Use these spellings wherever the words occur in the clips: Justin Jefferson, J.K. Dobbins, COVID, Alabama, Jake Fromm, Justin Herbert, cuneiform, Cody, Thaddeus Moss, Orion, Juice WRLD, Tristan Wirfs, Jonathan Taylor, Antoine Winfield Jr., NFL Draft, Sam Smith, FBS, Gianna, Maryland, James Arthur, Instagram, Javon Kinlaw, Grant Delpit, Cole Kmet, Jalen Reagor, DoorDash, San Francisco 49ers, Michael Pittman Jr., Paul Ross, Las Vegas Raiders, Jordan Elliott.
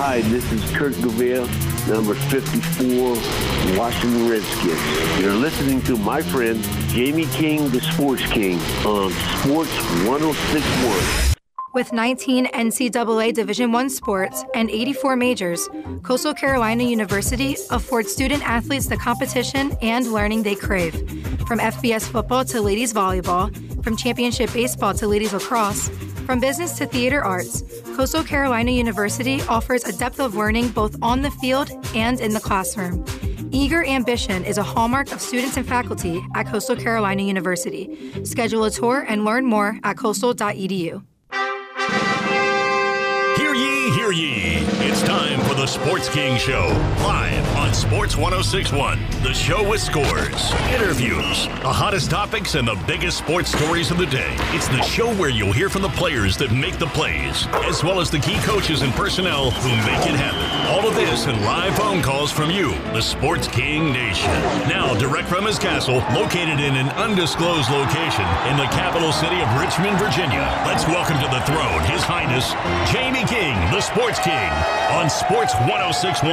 Hi, this is Kurt Gouveia, number 54, Washington Redskins. You're listening to my friend, Jamie King, the Sports King, on Sports 106.1. With 19 NCAA Division I sports and 84 majors, Coastal Carolina University affords student-athletes the competition and learning they crave. From FBS football to ladies volleyball, from championship baseball to ladies lacrosse, from business to theater arts, Coastal Carolina University offers a depth of learning both on the field and in the classroom. Eager ambition is a hallmark of students and faculty at Coastal Carolina University. Schedule a tour and learn more at coastal.edu. Hear ye, it's time for the Sports King Show, live on Sports 106.1, the show with scores, interviews, the hottest topics, and the biggest sports stories of the day. It's the show where you'll hear from the players that make the plays, as well as the key coaches and personnel who make it happen. All of this and live phone calls from you, the Sports King Nation. Now direct from his castle, located in an undisclosed location in the capital city of Richmond, Virginia. Let's welcome to the throne, His Highness, Jamie King, the Sports King on Sports 106.1.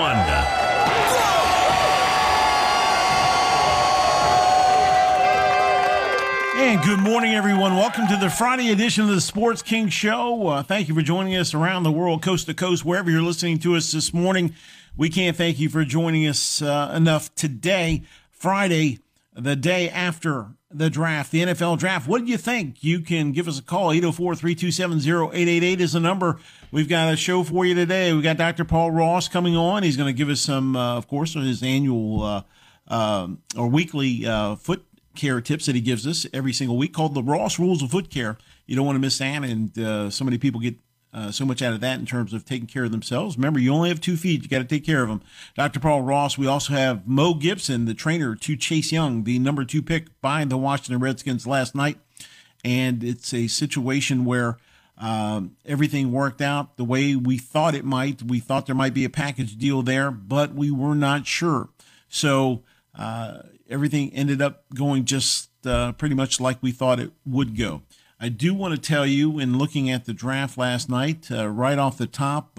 And good morning, everyone. Welcome to the Friday edition of the Sports King Show. Thank you for joining us around the world, coast to coast, wherever you're listening to us this morning. We can't thank you for joining us enough today, Friday, the day after the draft, the NFL draft. What do you think? You can give us a call. 804-327-0888 is the number. We've got a show for you today. We've got Dr. Paul Ross coming on. He's going to give us some, of course, his annual or weekly foot care tips that he gives us every single week called the Ross Rules of Foot Care. You don't want to miss that. And so many people get so much out of that in terms of taking care of themselves. Remember, you only have 2 feet. You got to take care of them. Dr. Paul Ross. We also have Mo Gibson, the trainer to Chase Young, the number 2 pick by the Washington Redskins last night. And it's a situation where everything worked out the way we thought it might. We thought there might be a package deal there, but we were not sure. So everything ended up going just pretty much like we thought it would go. I do want to tell you, in looking at the draft last night, right off the top,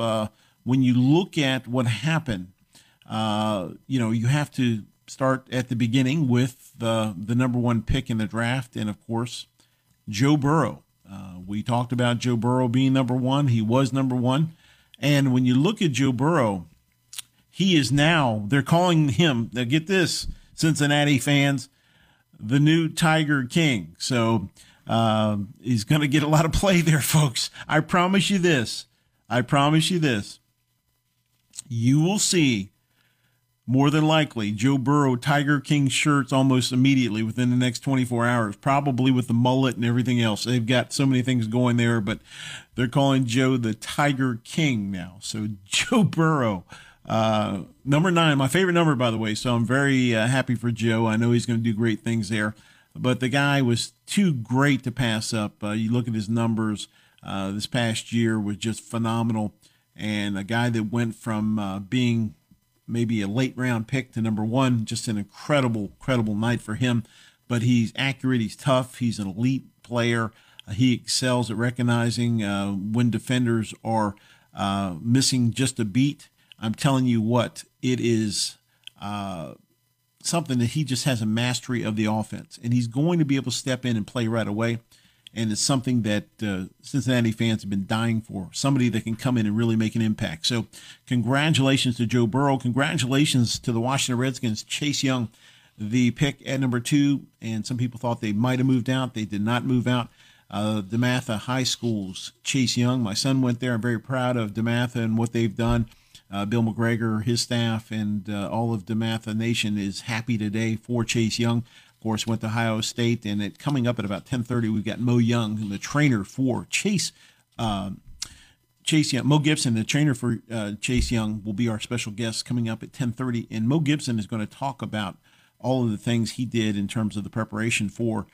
when you look at what happened, you have to start at the beginning with the number 1 pick in the draft, and of course, Joe Burrow. We talked about Joe Burrow being number 1. He was number 1, and when you look at Joe Burrow, he is now. They're calling him. Now get this, Cincinnati fans, the new Tiger King. So. He's going to get a lot of play there, folks. I promise you this. You will see, more than likely, Joe Burrow Tiger King shirts almost immediately within the next 24 hours, probably with the mullet and everything else. They've got so many things going there, but they're calling Joe the Tiger King now. So Joe Burrow, number 9, my favorite number, by the way. So I'm very happy for Joe. I know he's going to do great things there. But the guy was too great to pass up. You look at his numbers this past year was just phenomenal. And a guy that went from being maybe a late round pick to number 1, just an incredible, incredible night for him. But he's accurate. He's tough. He's an elite player. He excels at recognizing when defenders are missing just a beat. I'm telling you what, it is something that he just has a mastery of the offense, and he's going to be able to step in and play right away. And it's something that Cincinnati fans have been dying for, somebody that can come in and really make an impact. So congratulations to Joe Burrow. Congratulations to the Washington Redskins, Chase Young, the pick at number 2. And some people thought they might have moved out. They did not move out. DeMatha High School's Chase Young. My son went there. I'm very proud of DeMatha and what they've done. Bill McGregor, his staff, and all of DeMatha Nation is happy today for Chase Young. Of course, went to Ohio State, and coming up at about 10:30, we've got Mo Young, the trainer for Chase Young. Mo Gibson, the trainer for Chase Young, will be our special guest coming up at 10:30. And Mo Gibson is going to talk about all of the things he did in terms of the preparation for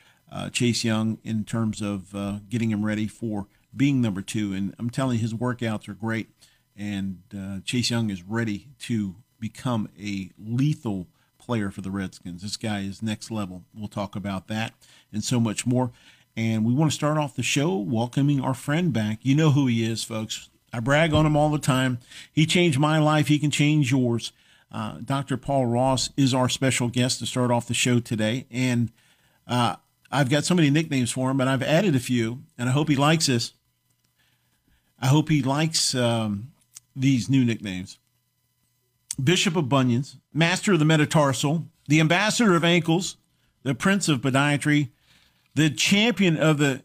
Chase Young, in terms of getting him ready for being number 2. And I'm telling you, his workouts are great. And Chase Young is ready to become a lethal player for the Redskins. This guy is next level. We'll talk about that and so much more. And we want to start off the show welcoming our friend back. You know who he is, folks. I brag on him all the time. He changed my life. He can change yours. Dr. Paul Ross is our special guest to start off the show today. And I've got so many nicknames for him, and I've added a few, and I hope he likes this. I hope he likes these new nicknames. Bishop of Bunions, Master of the Metatarsal, the Ambassador of Ankles, the Prince of Podiatry, the Champion of the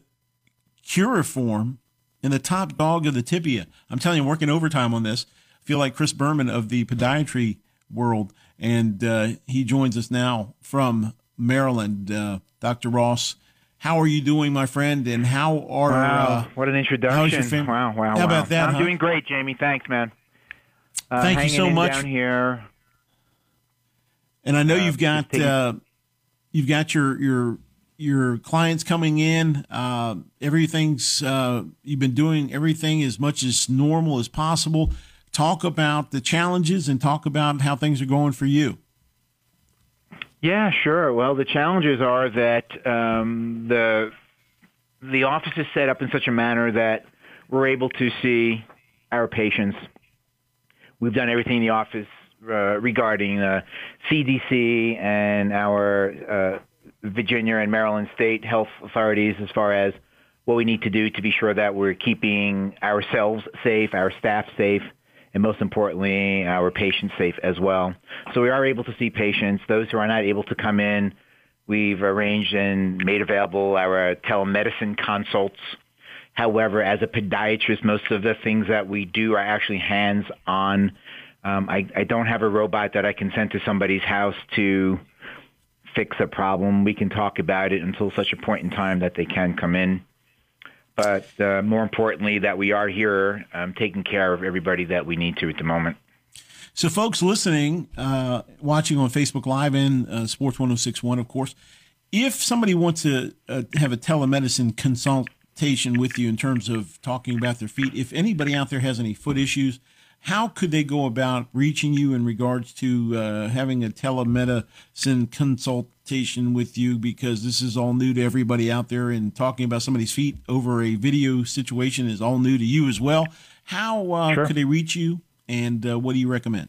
Cuneiform, and the Top Dog of the Tibia. I'm telling you, I'm working overtime on this. I feel like Chris Berman of the podiatry world, and he joins us now from Maryland. Dr. Ross, how are you doing, my friend? And how are what an introduction! Wow! How about that? I'm doing great, Jamie. Thanks, man. Thank you so much. Down here, and I know you've got your clients coming in. Everything's you've been doing everything as much as normal as possible. Talk about the challenges and talk about how things are going for you. Yeah, sure. Well, the challenges are that the office is set up in such a manner that we're able to see our patients. We've done everything in the office regarding CDC and our Virginia and Maryland state health authorities as far as what we need to do to be sure that we're keeping ourselves safe, our staff safe, and most importantly, our patients safe as well. So we are able to see patients. Those who are not able to come in, we've arranged and made available our telemedicine consults. However, as a podiatrist, most of the things that we do are actually hands-on. I don't have a robot that I can send to somebody's house to fix a problem. We can talk about it until such a point in time that they can come in. But more importantly, that we are here taking care of everybody that we need to at the moment. So folks listening, watching on Facebook Live and Sports 106.1, of course, if somebody wants to have a telemedicine consultation with you in terms of talking about their feet, if anybody out there has any foot issues, how could they go about reaching you in regards to having a telemedicine consultation with you? Because this is all new to everybody out there, and talking about somebody's feet over a video situation is all new to you as well. How could they reach you, and what do you recommend?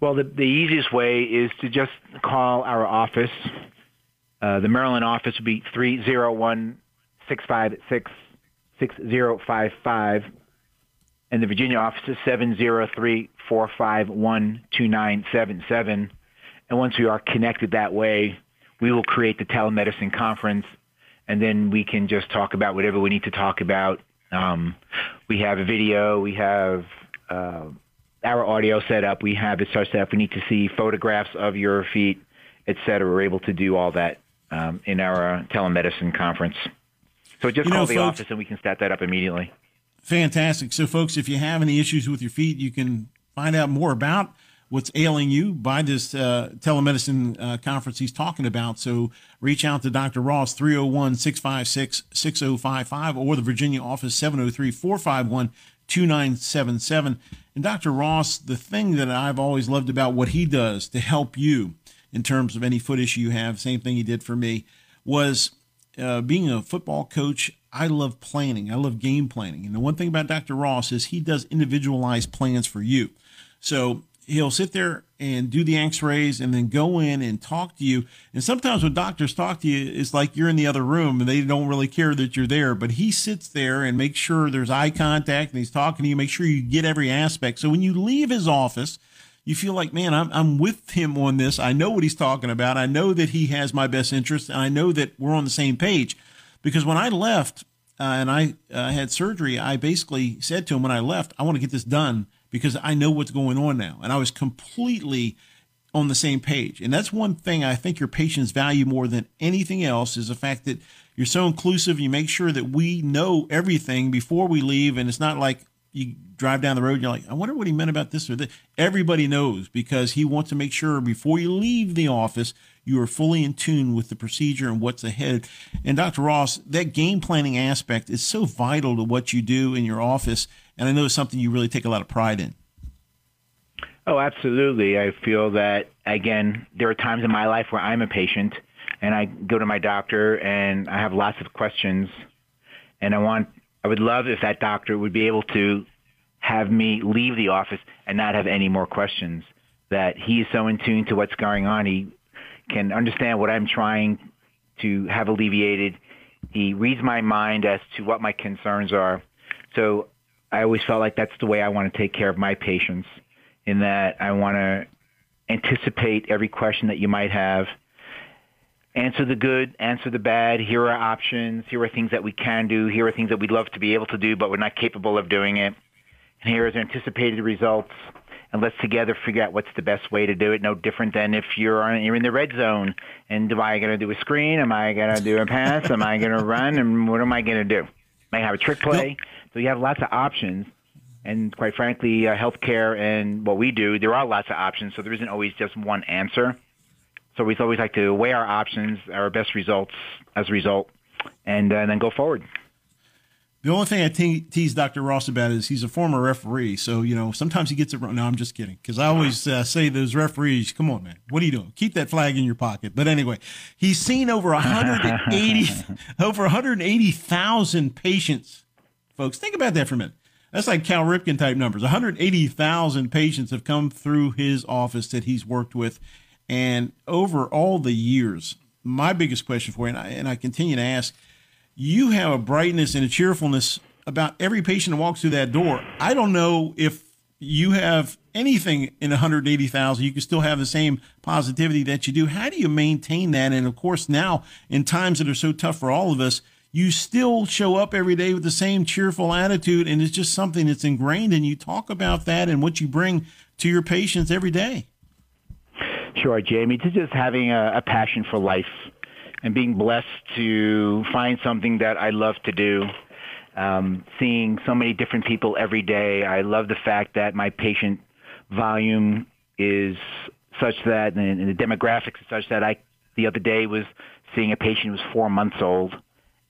Well, the easiest way is to just call our office. The Maryland office would be 301-656-6055. And the Virginia office is 703-451-2977. And once we are connected that way, we will create the telemedicine conference, and then we can just talk about whatever we need to talk about. We have a video. We have our audio set up. We have it set up. We need to see photographs of your feet, et cetera. We're able to do all that in our telemedicine conference. So just call the office, and we can set that up immediately. Fantastic. So, folks, if you have any issues with your feet, you can find out more about what's ailing you by this telemedicine conference he's talking about. So reach out to Dr. Ross, 301-656-6055, or the Virginia office, 703-451-2977. And Dr. Ross, the thing that I've always loved about what he does to help you in terms of any foot issue you have, same thing he did for me, was being a football coach, I love planning. I love game planning. And the one thing about Dr. Ross is he does individualized plans for you. So he'll sit there and do the x-rays and then go in and talk to you. And sometimes when doctors talk to you, it's like you're in the other room and they don't really care that you're there. But he sits there and makes sure there's eye contact and he's talking to you, make sure you get every aspect. So when you leave his office, you feel like, man, I'm with him on this. I know what he's talking about. I know that he has my best interest, and I know that we're on the same page. Because when I left and I had surgery, I basically said to him when I left, I want to get this done because I know what's going on now. And I was completely on the same page. And that's one thing I think your patients value more than anything else is the fact that you're so inclusive. You make sure that we know everything before we leave. And it's not like you drive down the road and you're like, I wonder what he meant about this or that. Everybody knows because he wants to make sure before you leave the office, you are fully in tune with the procedure and what's ahead. And Dr. Ross, that game planning aspect is so vital to what you do in your office. And I know it's something you really take a lot of pride in. Oh, absolutely. I feel that, again, there are times in my life where I'm a patient and I go to my doctor and I have lots of questions. And I would love if that doctor would be able to have me leave the office and not have any more questions, that he is so in tune to what's going on. He can understand what I'm trying to have alleviated. He reads my mind as to what my concerns are. So I always felt like that's the way I want to take care of my patients, in that I want to anticipate every question that you might have, answer the good, answer the bad, here are options, here are things that we can do, here are things that we'd love to be able to do, but we're not capable of doing it, and here is anticipated results, and let's together figure out what's the best way to do it. No different than if you're in the red zone, and am I going to do a screen, am I going to do a pass, am I going to run, and what am I going to do? May have a trick play. Nope. So you have lots of options. And quite frankly, healthcare and what we do, there are lots of options. So there isn't always just one answer. So we always like to weigh our options, our best results as a result, and then go forward. The only thing I tease Dr. Ross about is he's a former referee. So, you know, sometimes he gets it wrong. No, I'm just kidding. Because I always say those referees, come on, man. What are you doing? Keep that flag in your pocket. But anyway, he's seen over 180,000 patients. Folks, think about that for a minute. That's like Cal Ripken type numbers. 180,000 patients have come through his office that he's worked with. And over all the years, my biggest question for you, and I continue to ask, you have a brightness and a cheerfulness about every patient that walks through that door. I don't know if you have anything in 180,000. You can still have the same positivity that you do. How do you maintain that? And, of course, now in times that are so tough for all of us, you still show up every day with the same cheerful attitude, and it's just something that's ingrained, and you talk about that and what you bring to your patients every day. Sure, Jamie. It's just having a passion for life and being blessed to find something that I love to do, seeing so many different people every day. I love the fact that my patient volume is such that, and the demographics is such that the other day was seeing a patient who was 4 months old,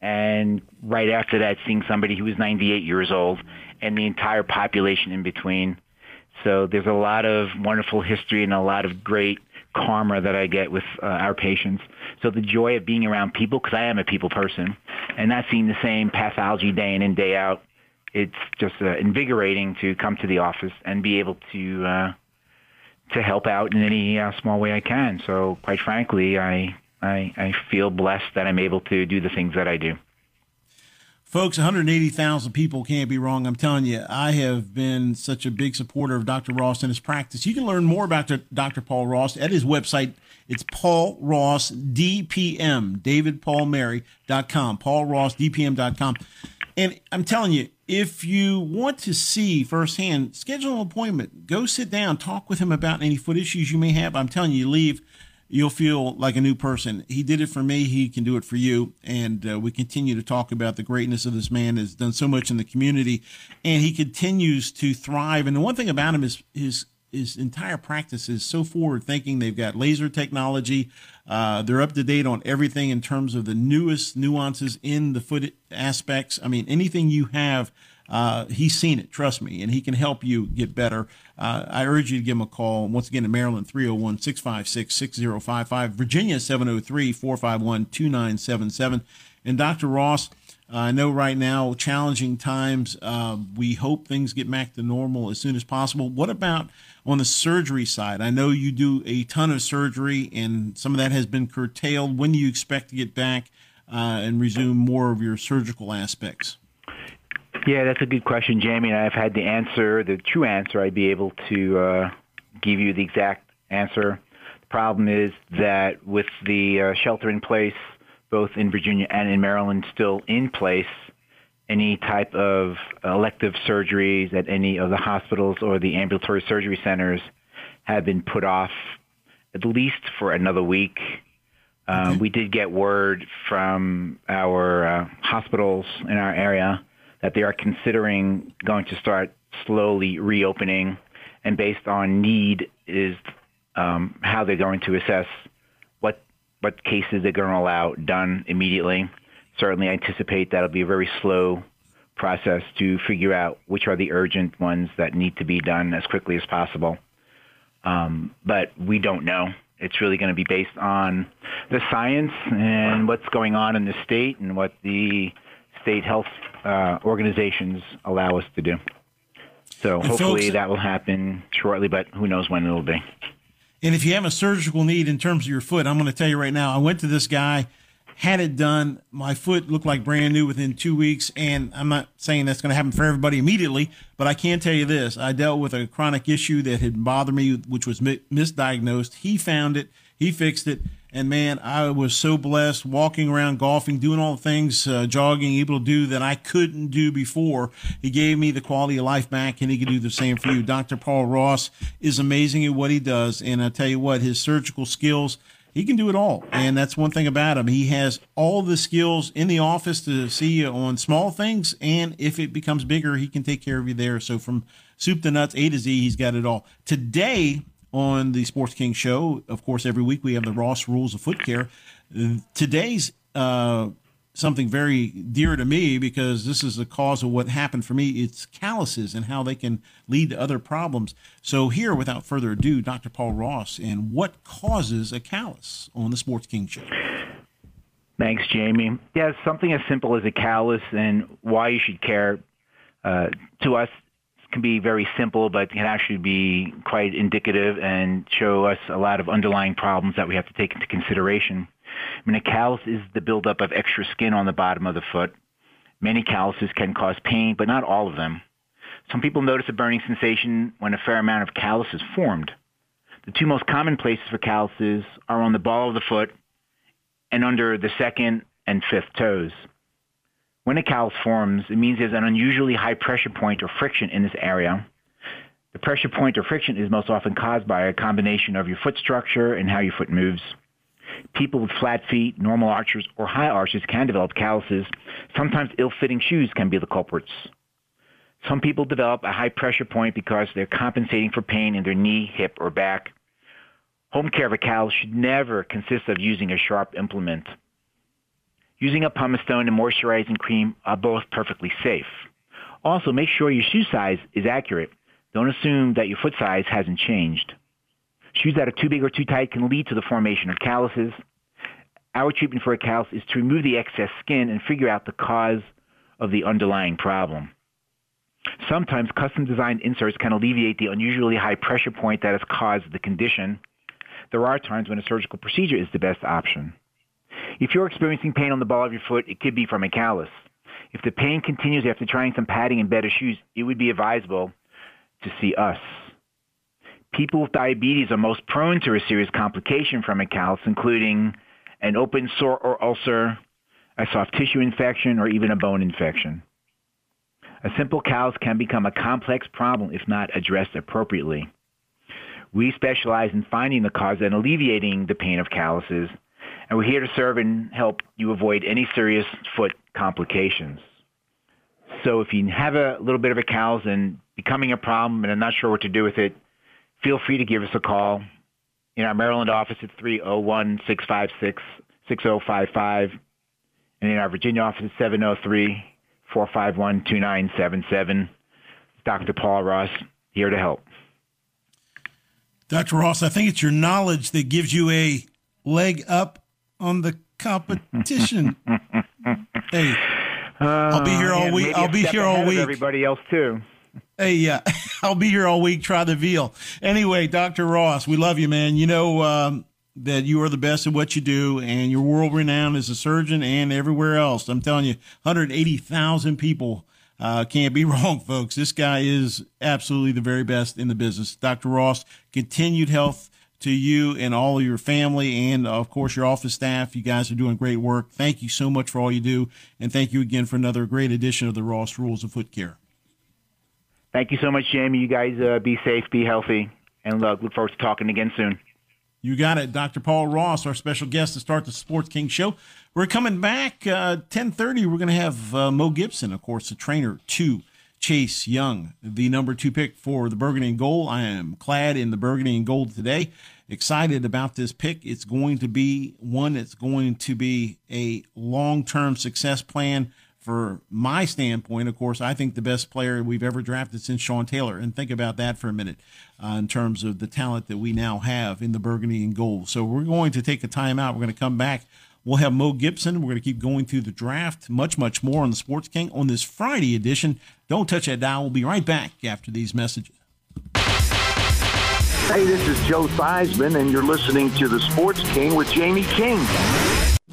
and right after that, seeing somebody who was 98 years old, and the entire population in between. So there's a lot of wonderful history and a lot of great karma that I get with our patients. So the joy of being around people, because I am a people person, and not seeing the same pathology day in and day out, it's just invigorating to come to the office and be able to help out in any small way I can. So quite frankly, I feel blessed that I'm able to do the things that I do. Folks, 180,000 people can't be wrong. I'm telling you, I have been such a big supporter of Dr. Ross and his practice. You can learn more about Dr. Paul Ross at his website. It's Paul Ross, DPM, DavidPaulMary.com, Paul Ross, DPM.com. And I'm telling you, if you want to see firsthand, schedule an appointment. Go sit down, talk with him about any foot issues you may have. I'm telling you, you'll feel like a new person. He did it for me. He can do it for you. And we continue to talk about the greatness of this man that's done so much in the community, and he continues to thrive. And the one thing about him is his entire practice is so forward thinking. They've got laser technology. They're up to date on everything in terms of the newest nuances in the foot aspects. I mean, anything you have, he's seen it, trust me, and he can help you get better. I urge you to give him a call. Once again, in Maryland, 301-656-6055. Virginia, 703-451-2977. And Dr. Ross, I know right now, challenging times. We hope things get back to normal as soon as possible. What about on the surgery side? I know you do a ton of surgery, and some of that has been curtailed. When do you expect to get back and resume more of your surgical aspects? Yeah, that's a good question, Jamie, and I've had the answer, the true answer. I'd be able to give you the exact answer. The problem is that with the shelter in place, both in Virginia and in Maryland still in place, any type of elective surgeries at any of the hospitals or the ambulatory surgery centers have been put off at least for another week. Okay. We did get word from our hospitals in our area that they are considering going to start slowly reopening, and based on need is how they're going to assess what cases they're going to allow done immediately. Certainly I anticipate that'll be a very slow process to figure out which are the urgent ones that need to be done as quickly as possible. But we don't know. It's really going to be based on the science and what's going on in the state and what the state health organizations allow us to do. So hopefully that will happen shortly, but who knows when it'll be. And if you have a surgical need in terms of your foot, I'm going to tell you right now, I went to this guy, had it done. My foot looked like brand new within 2 weeks, and I'm not saying that's going to happen for everybody immediately, but I can tell you this. I dealt with a chronic issue that had bothered me, which was misdiagnosed. He found it. He fixed it. And, man, I was so blessed walking around, golfing, doing all the things, jogging, able to do that I couldn't do before. He gave me the quality of life back, and he can do the same for you. Dr. Paul Ross is amazing at what he does, and I tell you what, his surgical skills, he can do it all, and that's one thing about him. He has all the skills in the office to see you on small things, and if it becomes bigger, he can take care of you there. So from soup to nuts, A to Z, he's got it all. Today on the Sports King Show, of course, every week we have the Ross Rules of Foot Care. Today's something very dear to me because this is the cause of what happened for me. It's calluses and how they can lead to other problems. So here, without further ado, Dr. Paul Ross and what causes a callus on the Sports King Show. Thanks, Jamie. Yeah, something as simple as a callus and why you should care to us can be very simple, but can actually be quite indicative and show us a lot of underlying problems that we have to take into consideration. I mean, a callus is the buildup of extra skin on the bottom of the foot. Many calluses can cause pain, but not all of them. Some people notice a burning sensation when a fair amount of callus is formed. The two most common places for calluses are on the ball of the foot and under the second and fifth toes. When a callus forms, it means there's an unusually high pressure point or friction in this area. The pressure point or friction is most often caused by a combination of your foot structure and how your foot moves. People with flat feet, normal arches, or high arches can develop calluses. Sometimes ill-fitting shoes can be the culprits. Some people develop a high pressure point because they're compensating for pain in their knee, hip, or back. Home care of a callus should never consist of using a sharp implement. Using a pumice stone and moisturizing cream are both perfectly safe. Also, make sure your shoe size is accurate. Don't assume that your foot size hasn't changed. Shoes that are too big or too tight can lead to the formation of calluses. Our treatment for a callus is to remove the excess skin and figure out the cause of the underlying problem. Sometimes custom-designed inserts can alleviate the unusually high pressure point that has caused the condition. There are times when a surgical procedure is the best option. If you're experiencing pain on the ball of your foot, it could be from a callus. If the pain continues after trying some padding and better shoes, it would be advisable to see us. People with diabetes are most prone to a serious complication from a callus, including an open sore or ulcer, a soft tissue infection, or even a bone infection. A simple callus can become a complex problem if not addressed appropriately. We specialize in finding the cause and alleviating the pain of calluses, and we're here to serve and help you avoid any serious foot complications. So if you have a little bit of a callus and becoming a problem and are not sure what to do with it, feel free to give us a call. In our Maryland office, it's 301-656-6055. And in our Virginia office, it's 703-451-2977. Dr. Paul Ross, here to help. Dr. Ross, I think it's your knowledge that gives you a leg up on the competition. Hey, I'll be here all week. I'll be here all week. Everybody else too. Hey, yeah, I'll be here all week. Try the veal. Anyway, Dr. Ross, we love you, man. You know that you are the best at what you do, and you're world renowned as a surgeon and everywhere else. I'm telling you, 180,000 people can't be wrong, folks. This guy is absolutely the very best in the business. Dr. Ross, continued health to you and all of your family and, of course, your office staff. You guys are doing great work. Thank you so much for all you do, and thank you again for another great edition of the Ross Rules of Foot Care. Thank you so much, Jamie. You guys be safe, be healthy, and look forward to talking again soon. You got it. Dr. Paul Ross, our special guest to start the Sports King Show. We're coming back 10:30. We're going to have Mo Gibson, of course, the trainer to Chase Young, the number 2 pick for the Burgundy and Gold. I am clad in the Burgundy and Gold today. Excited about this pick. It's going to be one that's going to be a long-term success plan for my standpoint. Of course, I think the best player we've ever drafted since Sean Taylor. And think about that for a minute in terms of the talent that we now have in the Burgundy and Gold. So we're going to take a timeout. We're going to come back. We'll have Mo Gibson. We're going to keep going through the draft. Much, much more on the Sports King on this Friday edition. Don't touch that dial. We'll be right back after these messages. Hey, this is Joe Theismann, and you're listening to The Sports King with Jamie King.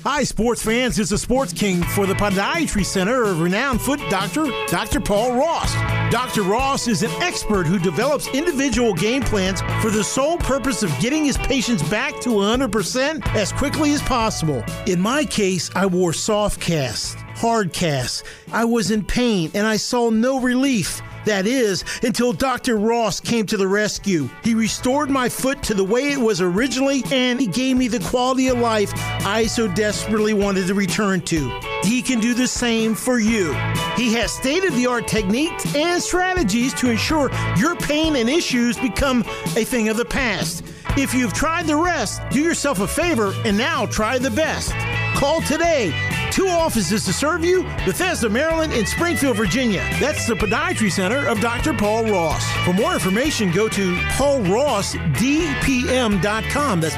Hi, sports fans. It's The Sports King for the Podiatry Center of renowned foot doctor, Dr. Paul Ross. Dr. Ross is an expert who develops individual game plans for the sole purpose of getting his patients back to 100% as quickly as possible. In my case, I wore soft casts, hard casts. I was in pain, and I saw no relief. That is, until Dr. Ross came to the rescue. He restored my foot to the way it was originally, and he gave me the quality of life I so desperately wanted to return to. He can do the same for you. He has state-of-the-art techniques and strategies to ensure your pain and issues become a thing of the past. If you've tried the rest, do yourself a favor and now try the best. Call today. 2 offices to serve you, Bethesda, Maryland, and Springfield, Virginia. That's the Podiatry Center of Dr. Paul Ross. For more information, go to paulrossdpm.com. That's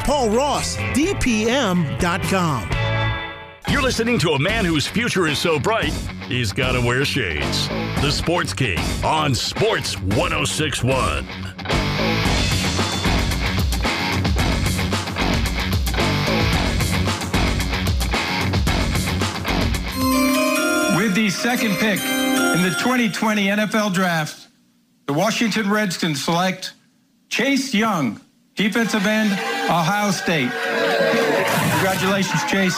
paulrossdpm.com. You're listening to a man whose future is so bright, he's got to wear shades. The Sports King on Sports 106.1. With the second pick in the 2020 NFL Draft, the Washington Redskins select Chase Young, defensive end, Ohio State. Congratulations, Chase.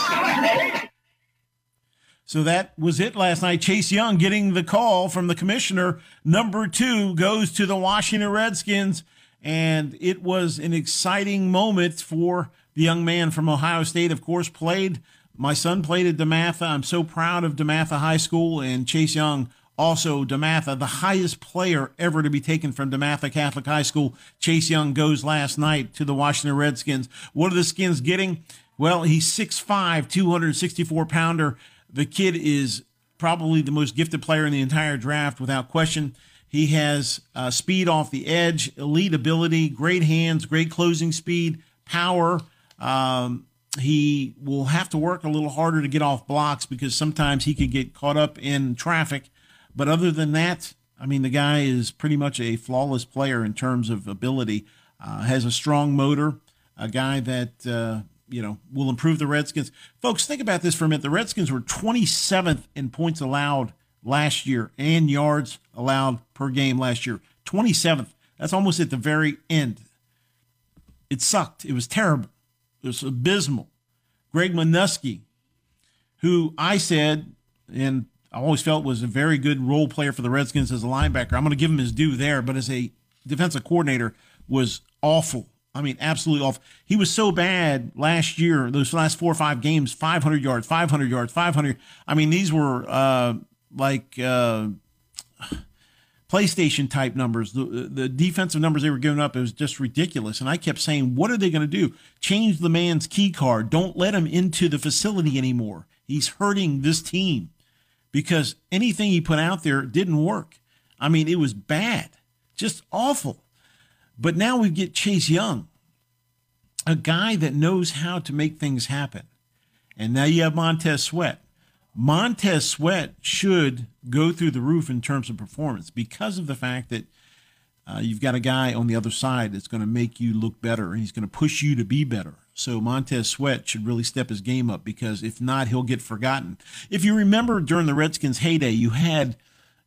So that was it last night. Chase Young getting the call from the commissioner. Number 2 goes to the Washington Redskins, and it was an exciting moment for the young man from Ohio State. Of course, my son played at DeMatha. I'm so proud of DeMatha High School, and Chase Young, also DeMatha, the highest player ever to be taken from DeMatha Catholic High School. Chase Young goes last night to the Washington Redskins. What are the Skins getting? Well, he's 6'5", 264-pounder. The kid is probably the most gifted player in the entire draft, without question. He has speed off the edge, elite ability, great hands, great closing speed, power. He will have to work a little harder to get off blocks because sometimes he can get caught up in traffic. But other than that, I mean, the guy is pretty much a flawless player in terms of ability, has a strong motor, a guy that, will improve the Redskins. Folks, think about this for a minute. The Redskins were 27th in points allowed last year and yards allowed per game last year. 27th. That's almost at the very end. It sucked. It was terrible. It was abysmal. Greg Minuski, who I said, and I always felt was a very good role player for the Redskins as a linebacker. I'm going to give him his due there, but as a defensive coordinator was awful. I mean, absolutely awful. He was so bad last year, those last 4 or 5 games, 500 yards, 500 yards, 500. I mean, these were PlayStation type numbers, the defensive numbers they were giving up. It was just ridiculous. And I kept saying, what are they going to do? Change the man's key card. Don't let him into the facility anymore. He's hurting this team because anything he put out there didn't work. I mean, it was bad, just awful. But now we get Chase Young, a guy that knows how to make things happen. And now you have Montez Sweat. Montez Sweat should go through the roof in terms of performance because of the fact that you've got a guy on the other side that's going to make you look better, and he's going to push you to be better. So Montez Sweat should really step his game up because if not, he'll get forgotten. If you remember during the Redskins' heyday, you had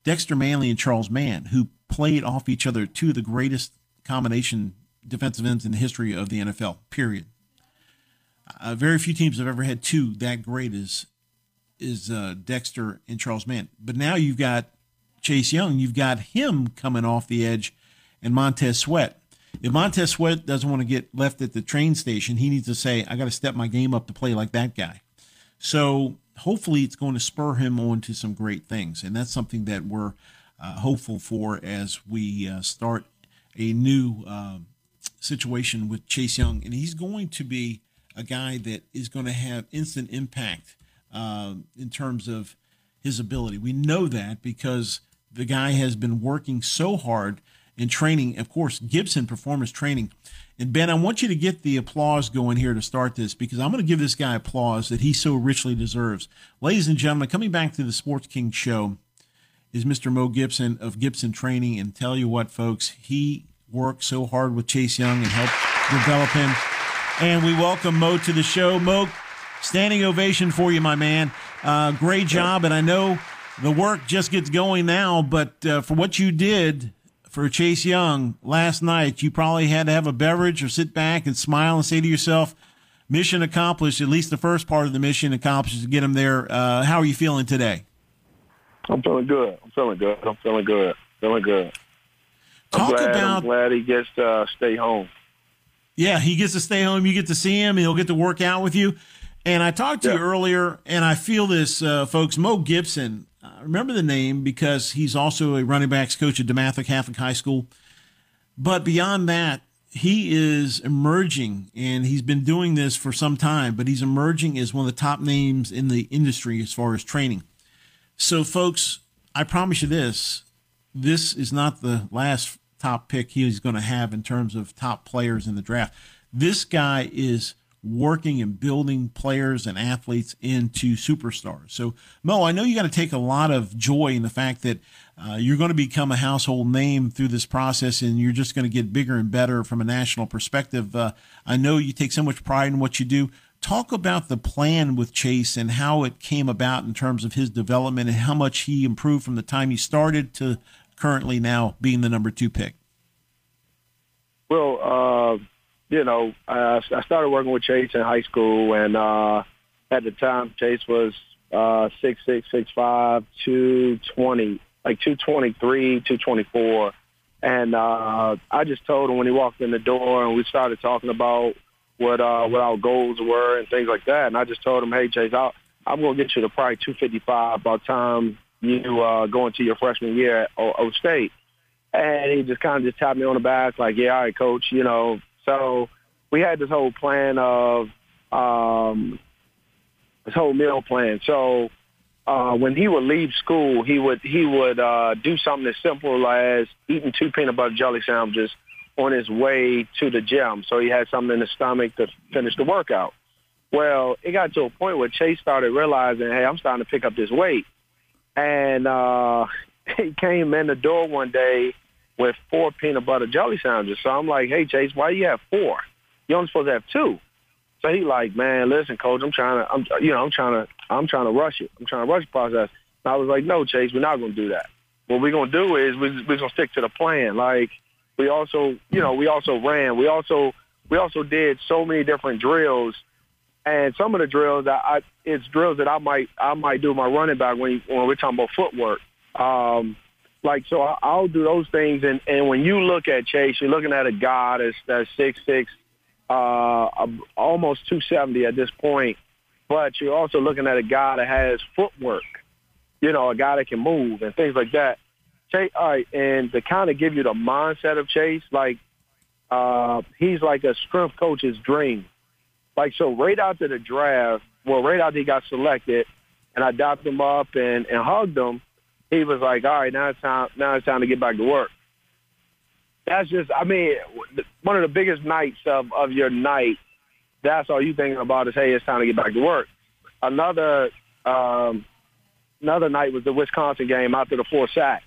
Dexter Manley and Charles Mann, who played off each other, 2 of the greatest combination defensive ends in the history of the NFL, period. Very few teams have ever had 2 that great as Dexter and Charles Mann. But now you've got Chase Young. You've got him coming off the edge and Montez Sweat. If Montez Sweat doesn't want to get left at the train station, he needs to say, I got to step my game up to play like that guy. So hopefully it's going to spur him on to some great things. And that's something that we're hopeful for as we start a new situation with Chase Young. And he's going to be a guy that is going to have instant impact in terms of his ability. We know that because the guy has been working so hard in training, of course, Gibson performance training. And Ben, I want you to get the applause going here to start this because I'm going to give this guy applause that he so richly deserves. Ladies and gentlemen, coming back to the Sports King show is Mr. Mo Gibson of Gibson Training. And tell you what, folks, he worked so hard with Chase Young and helped develop him. And we welcome Mo to the show. Mo, standing ovation for you, my man. Great job. And I know the work just gets going now, but for what you did for Chase Young last night, you probably had to have a beverage or sit back and smile and say to yourself, mission accomplished, at least the first part of the mission accomplished to get him there. How are you feeling today? I'm feeling good. I'm glad he gets to stay home. Yeah, he gets to stay home. You get to see him. He'll get to work out with you. And I talked to you earlier, and I feel this, folks. Mo Gibson, remember the name because he's also a running backs coach at DeMatha Catholic High School. But beyond that, he is emerging, and he's been doing this for some time, but he's emerging as one of the top names in the industry as far as training. So, folks, I promise you this. This is not the last top pick he's going to have in terms of top players in the draft. This guy is working and building players and athletes into superstars. So, Mo, I know you got to take a lot of joy in the fact that you're going to become a household name through this process, and you're just going to get bigger and better from a national perspective. I know you take so much pride in what you do. Talk about the plan with Chase and how it came about in terms of his development and how much he improved from the time he started to currently now being the number 2 pick. Well, I started working with Chase in high school, and at the time Chase was 6'6", 6'5", 220, like 223, 224. And I just told him when he walked in the door and we started talking about what our goals were and things like that. And I just told him, hey, Chase, I'm going to get you to probably 255 by the time you go into your freshman year at O State. And he just kind of just tapped me on the back like, yeah, all right, coach, you know. So we had this whole plan of this whole meal plan. So when he would leave school, he would do something as simple as eating 2 peanut butter jelly sandwiches on his way to the gym. So he had something in his stomach to finish the workout. Well, it got to a point where Chase started realizing, hey, I'm starting to pick up this weight. And he came in the door one day with 4 peanut butter jelly sandwiches. So I'm like, hey, Chase, why do you have 4? You're only supposed to have 2. So he like, man, listen, coach, I'm trying to rush it. I'm trying to rush the process. And I was like, no, Chase, we're not going to do that. What we're going to do is we're going to stick to the plan. Like, we also, you know, we also ran. We also did so many different drills, and some of the drills it's drills that I might do my running back when we're talking about footwork. Like, so I'll do those things, and when you look at Chase, you're looking at a guy that's 6'6", almost 270 at this point, but you're also looking at a guy that has footwork, you know, a guy that can move and things like that. Chase, all right, and to kind of give you the mindset of Chase, like he's like a strength coach's dream. Like, so right after the draft, right after he got selected, and I dopped him up and hugged him, he was like, all right, now it's time to get back to work. That's just, I mean, one of the biggest nights of your night, that's all you're thinking about is, hey, it's time to get back to work. Another night was the Wisconsin game after the 4 sacks.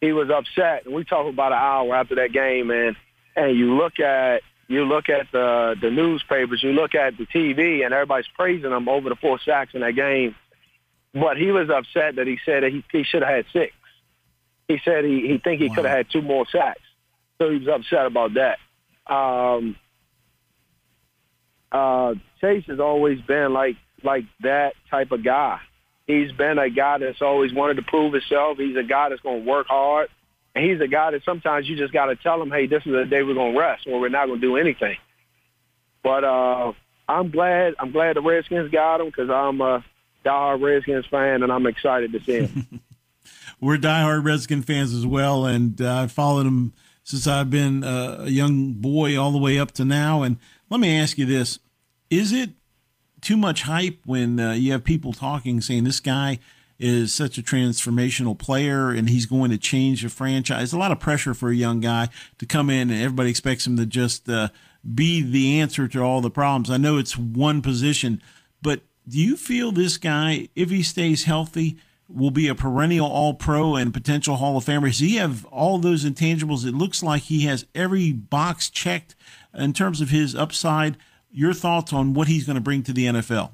He was upset, and we talked about an hour after that game, and you look at the newspapers, you look at the TV, and everybody's praising him over the 4 sacks in that game. But he was upset that he said that he should have had 6. He said he think he could have had 2 more sacks. So he was upset about that. Chase has always been like that type of guy. He's been a guy that's always wanted to prove himself. He's a guy that's going to work hard. And he's a guy that sometimes you just got to tell him, hey, this is the day we're going to rest or we're not going to do anything. But I'm glad the Redskins got him because I'm a diehard Redskins fan, and I'm excited to see him. We're diehard Redskins fans as well, and I've followed him since I've been a young boy all the way up to now. And let me ask you this. Is it too much hype when you have people talking, saying this guy is such a transformational player and he's going to change the franchise? A lot of pressure for a young guy to come in, and everybody expects him to just be the answer to all the problems. I know it's one position, but do you feel this guy, if he stays healthy, will be a perennial All-Pro and potential Hall of Famer. So you have all those intangibles. It looks like he has every box checked in terms of his upside. Your thoughts on what he's going to bring to the NFL?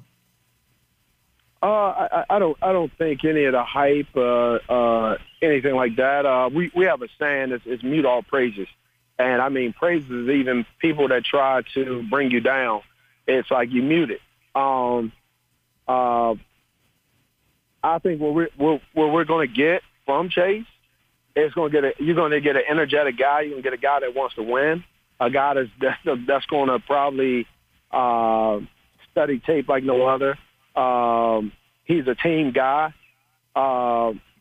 I don't think any of the hype, anything like that. We have a saying, it's mute all praises. And, I mean, praises is even people that try to bring you down. It's like you mute it. I think what we're going to get from Chase is you're going to get an energetic guy. You're going to get a guy that wants to win, a guy that's going to probably study tape like no other. He's a team guy.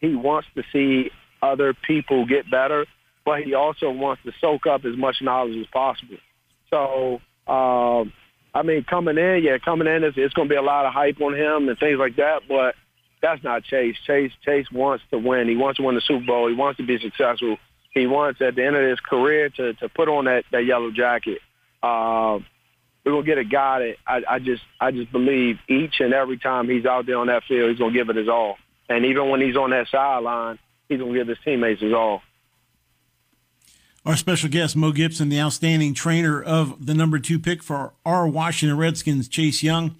He wants to see other people get better, but he also wants to soak up as much knowledge as possible. So, I mean, coming in, it's going to be a lot of hype on him and things like that, but that's not Chase. Chase wants to win. He wants to win the Super Bowl. He wants to be successful. He wants, at the end of his career, to put on that yellow jacket. We're going to get a guy that I just believe each and every time he's out there on that field, he's going to give it his all. And even when he's on that sideline, he's going to give his teammates his all. Our special guest, Mo Gibson, the outstanding trainer of the number 2 pick for our Washington Redskins, Chase Young.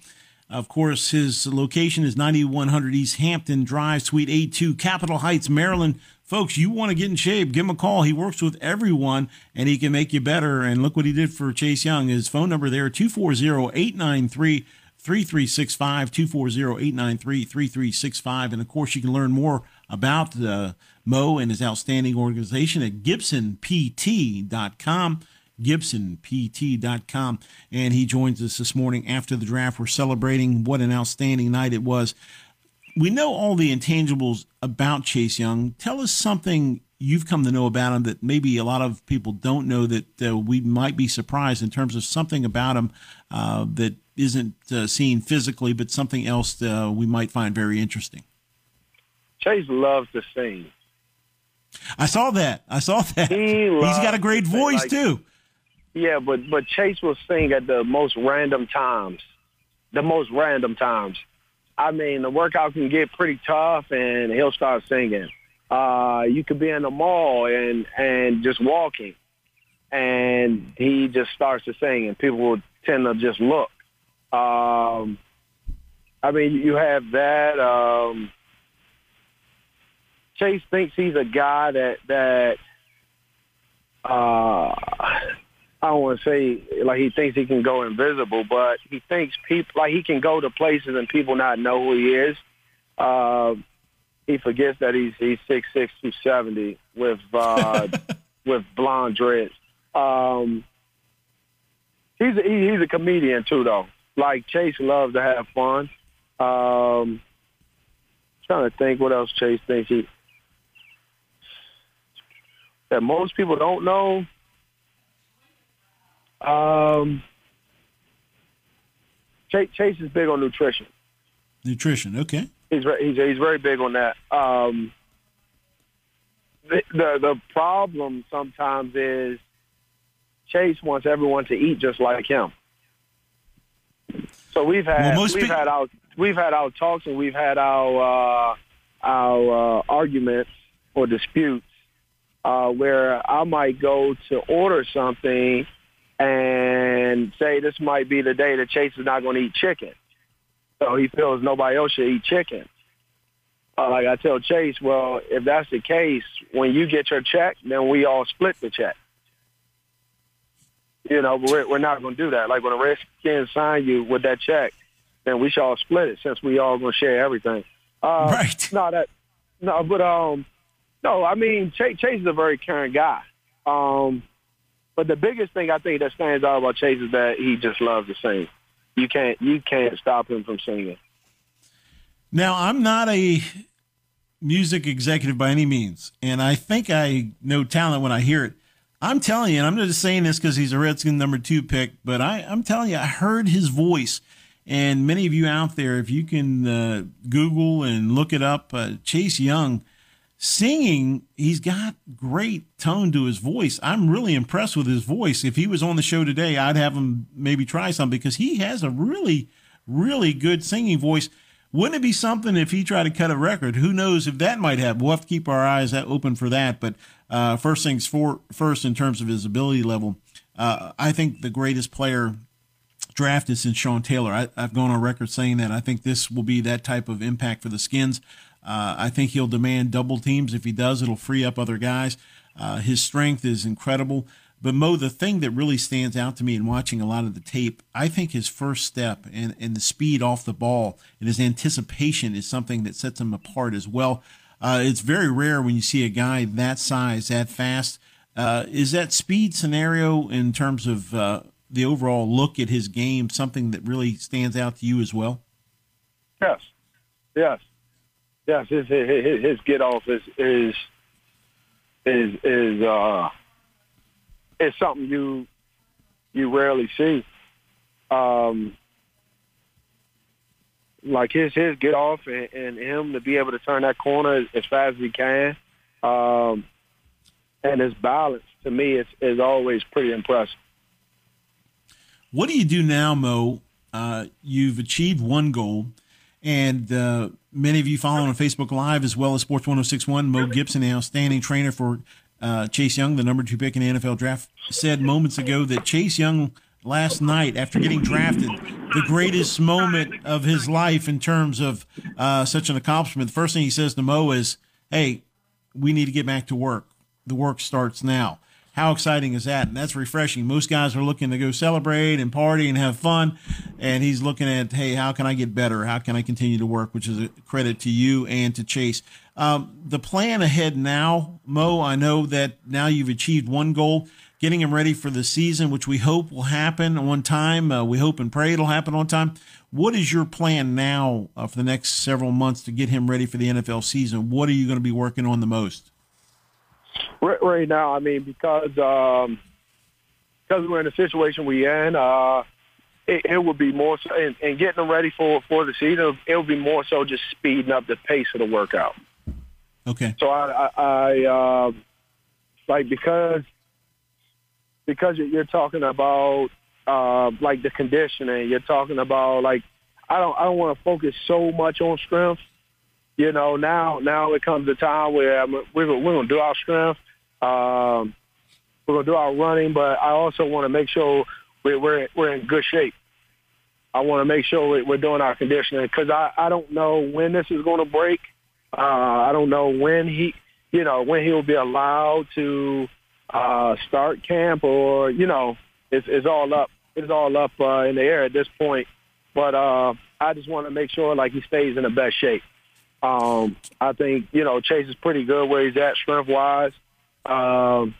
Of course, his location is 9100 East Hampton Drive, Suite A2, Capitol Heights, Maryland. Folks, you want to get in shape, give him a call. He works with everyone, and he can make you better. And look what he did for Chase Young. His phone number there, 240-893-3365, 240-893-3365. And, of course, you can learn more about Mo and his outstanding organization at GibsonPT.com. GibsonPT.com. And he joins us this morning after the draft. We're celebrating what an outstanding night it was. We know all the intangibles about Chase Young. Tell us something you've come to know about him that maybe a lot of people don't know, that we might be surprised in terms of something about him that isn't seen physically, but something else we might find very interesting. Chase loves to sing. I saw that. He's got a great voice, too. Yeah, but Chase will sing at the most random times. I mean, the workout can get pretty tough, and he'll start singing. You could be in the mall and just walking, and he just starts to sing, and people will tend to just look. I mean, you have that. Chase thinks he's a guy that I don't want to say like he thinks he can go invisible, but he thinks people like he can go to places and people not know who he is. He forgets that he's 6'6", 270 with blonde dreads. He's a comedian too, though. Like Chase loves to have fun. Trying to think what else Chase thinks that most people don't know. Chase is big on nutrition. Nutrition, okay. He's very big on that. The problem sometimes is Chase wants everyone to eat just like him. So we've had our talks and we've had our arguments or disputes where I might go to order something and say this might be the day that Chase is not going to eat chicken. So he feels nobody else should eat chicken. Like I tell Chase, well, if that's the case, when you get your check, then we all split the check. You know, we're not going to do that. Like when the Redskins sign you with that check, then we should all split it since we all going to share everything. Right. I mean, Chase is a very caring guy. But the biggest thing I think that stands out about Chase is that he just loves to sing. You can't stop him from singing. Now, I'm not a music executive by any means, and I think I know talent when I hear it. I'm telling you, and I'm not just saying this because he's a Redskins number 2 pick, but I'm telling you, I heard his voice. And many of you out there, if you can Google and look it up, Chase Young singing, he's got great tone to his voice. I'm really impressed with his voice. If he was on the show today, I'd have him maybe try some because he has a really, really good singing voice. Wouldn't it be something if he tried to cut a record? Who knows if that might happen? We'll have to keep our eyes open for that. But first things first, in terms of his ability level, I think the greatest player drafted since Sean Taylor. I've gone on record saying that. I think this will be that type of impact for the Skins. I think he'll demand double teams. If he does, it'll free up other guys. His strength is incredible. But, Mo, the thing that really stands out to me in watching a lot of the tape, I think his first step and the speed off the ball and his anticipation is something that sets him apart as well. It's very rare when you see a guy that size, that fast. Is that speed scenario in terms of the overall look at his game something that really stands out to you as well? Yes. His get off is something you rarely see. Like his get off and him to be able to turn that corner as fast as he can, and his balance to me is always pretty impressive. What do you do now, Mo? You've achieved one goal, and many of you follow on Facebook Live as well as Sports 106.1. Mo Gibson, the outstanding trainer for Chase Young, the number 2 pick in the NFL draft, said moments ago that Chase Young last night, after getting drafted, the greatest moment of his life in terms of such an accomplishment. The first thing he says to Mo is, hey, we need to get back to work. The work starts now. How exciting is that? And that's refreshing. Most guys are looking to go celebrate and party and have fun. And he's looking at, hey, how can I get better? How can I continue to work? Which is a credit to you and to Chase. The plan ahead now, Mo, I know that now you've achieved one goal, getting him ready for the season, which we hope will happen on time. We hope and pray it'll happen on time. What is your plan now for the next several months to get him ready for the NFL season? What are you going to be working on the most? Right now, I mean, because we're in the situation we're in, it would be more so, and getting them ready for the season, it would be more so just speeding up the pace of the workout. Okay. So I like because you're talking about like the conditioning, you're talking about like I don't want to focus so much on strength. You know, now it comes the time where we're going to do our strength, we're going to do our running, but I also want to make sure we're in good shape. I want to make sure we're doing our conditioning because I don't know when this is going to break. I don't know when he'll be allowed to start camp or, you know, it's all up in the air at this point. But I just want to make sure, like, he stays in the best shape. I think, you know, Chase is pretty good where he's at strength-wise. I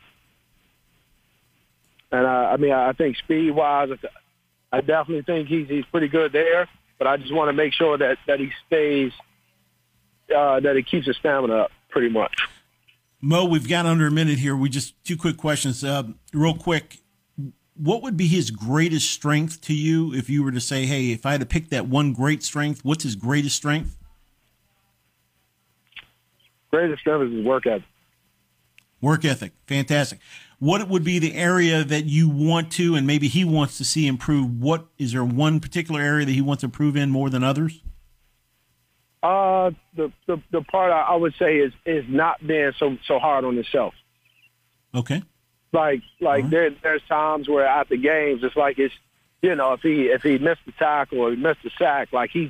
think speed-wise, I definitely think he's pretty good there. But I just want to make sure that he stays, that he keeps his stamina up pretty much. Mo, we've got under a minute here. We just two quick questions. Real quick, what would be his greatest strength to you if you were to say, hey, if I had to pick that one great strength, what's his greatest strength? Greatest strength is his work ethic. Work ethic. Fantastic. What would be the area that you want to, and maybe he wants to see improve? What is there one particular area that he wants to improve in more than others? The part I would say is not being so hard on himself. Okay. Like right. There's times where after games it's like it's, you know, if he missed the tackle or he missed the sack, like he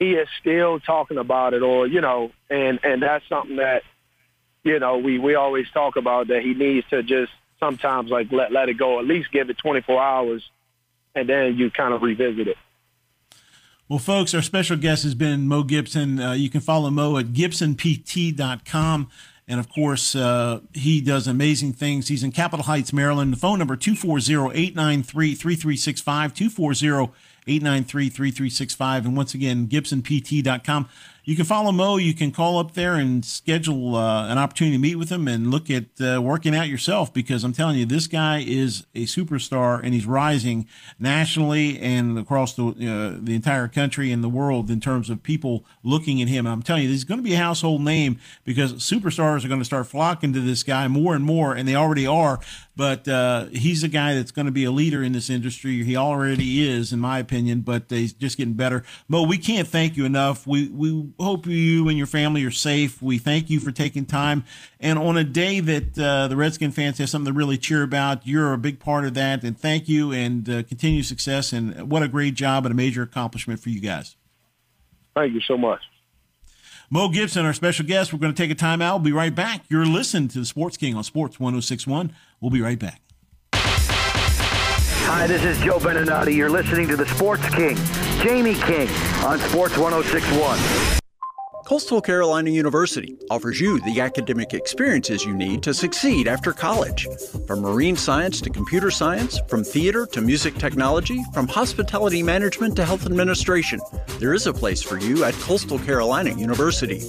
is still talking about it, or, you know, and that's something that, you know, we always talk about, that he needs to just sometimes like let it go, at least give it 24 hours, and then you kind of revisit it. Well, folks, our special guest has been Mo Gibson. You can follow Mo at gibsonpt.com. And, of course, he does amazing things. He's in Capitol Heights, Maryland. The phone number, 240-893-3365, 240-893-3365. And, once again, gibsonpt.com. You can follow Mo. You can call up there and schedule an opportunity to meet with him and look at working out yourself, because I'm telling you, this guy is a superstar, and he's rising nationally and across the entire country and the world in terms of people looking at him. And I'm telling you, he's going to be a household name because superstars are going to start flocking to this guy more and more, and they already are. But he's a guy that's going to be a leader in this industry. He already is, in my opinion, but he's just getting better. Mo, we can't thank you enough. We hope you and your family are safe. We thank you for taking time. And on a day that the Redskin fans have something to really cheer about, you're a big part of that. And thank you, and continued success. And what a great job and a major accomplishment for you guys. Thank you so much. Mo Gibson, our special guest. We're going to take a timeout. We'll be right back. You're listening to the Sports King on Sports 106.1. We'll be right back. Hi, this is Joe Beninati. You're listening to the Sports King, Jamie King, on Sports 106.1. Coastal Carolina University offers you the academic experiences you need to succeed after college. From marine science to computer science, from theater to music technology, from hospitality management to health administration, there is a place for you at Coastal Carolina University.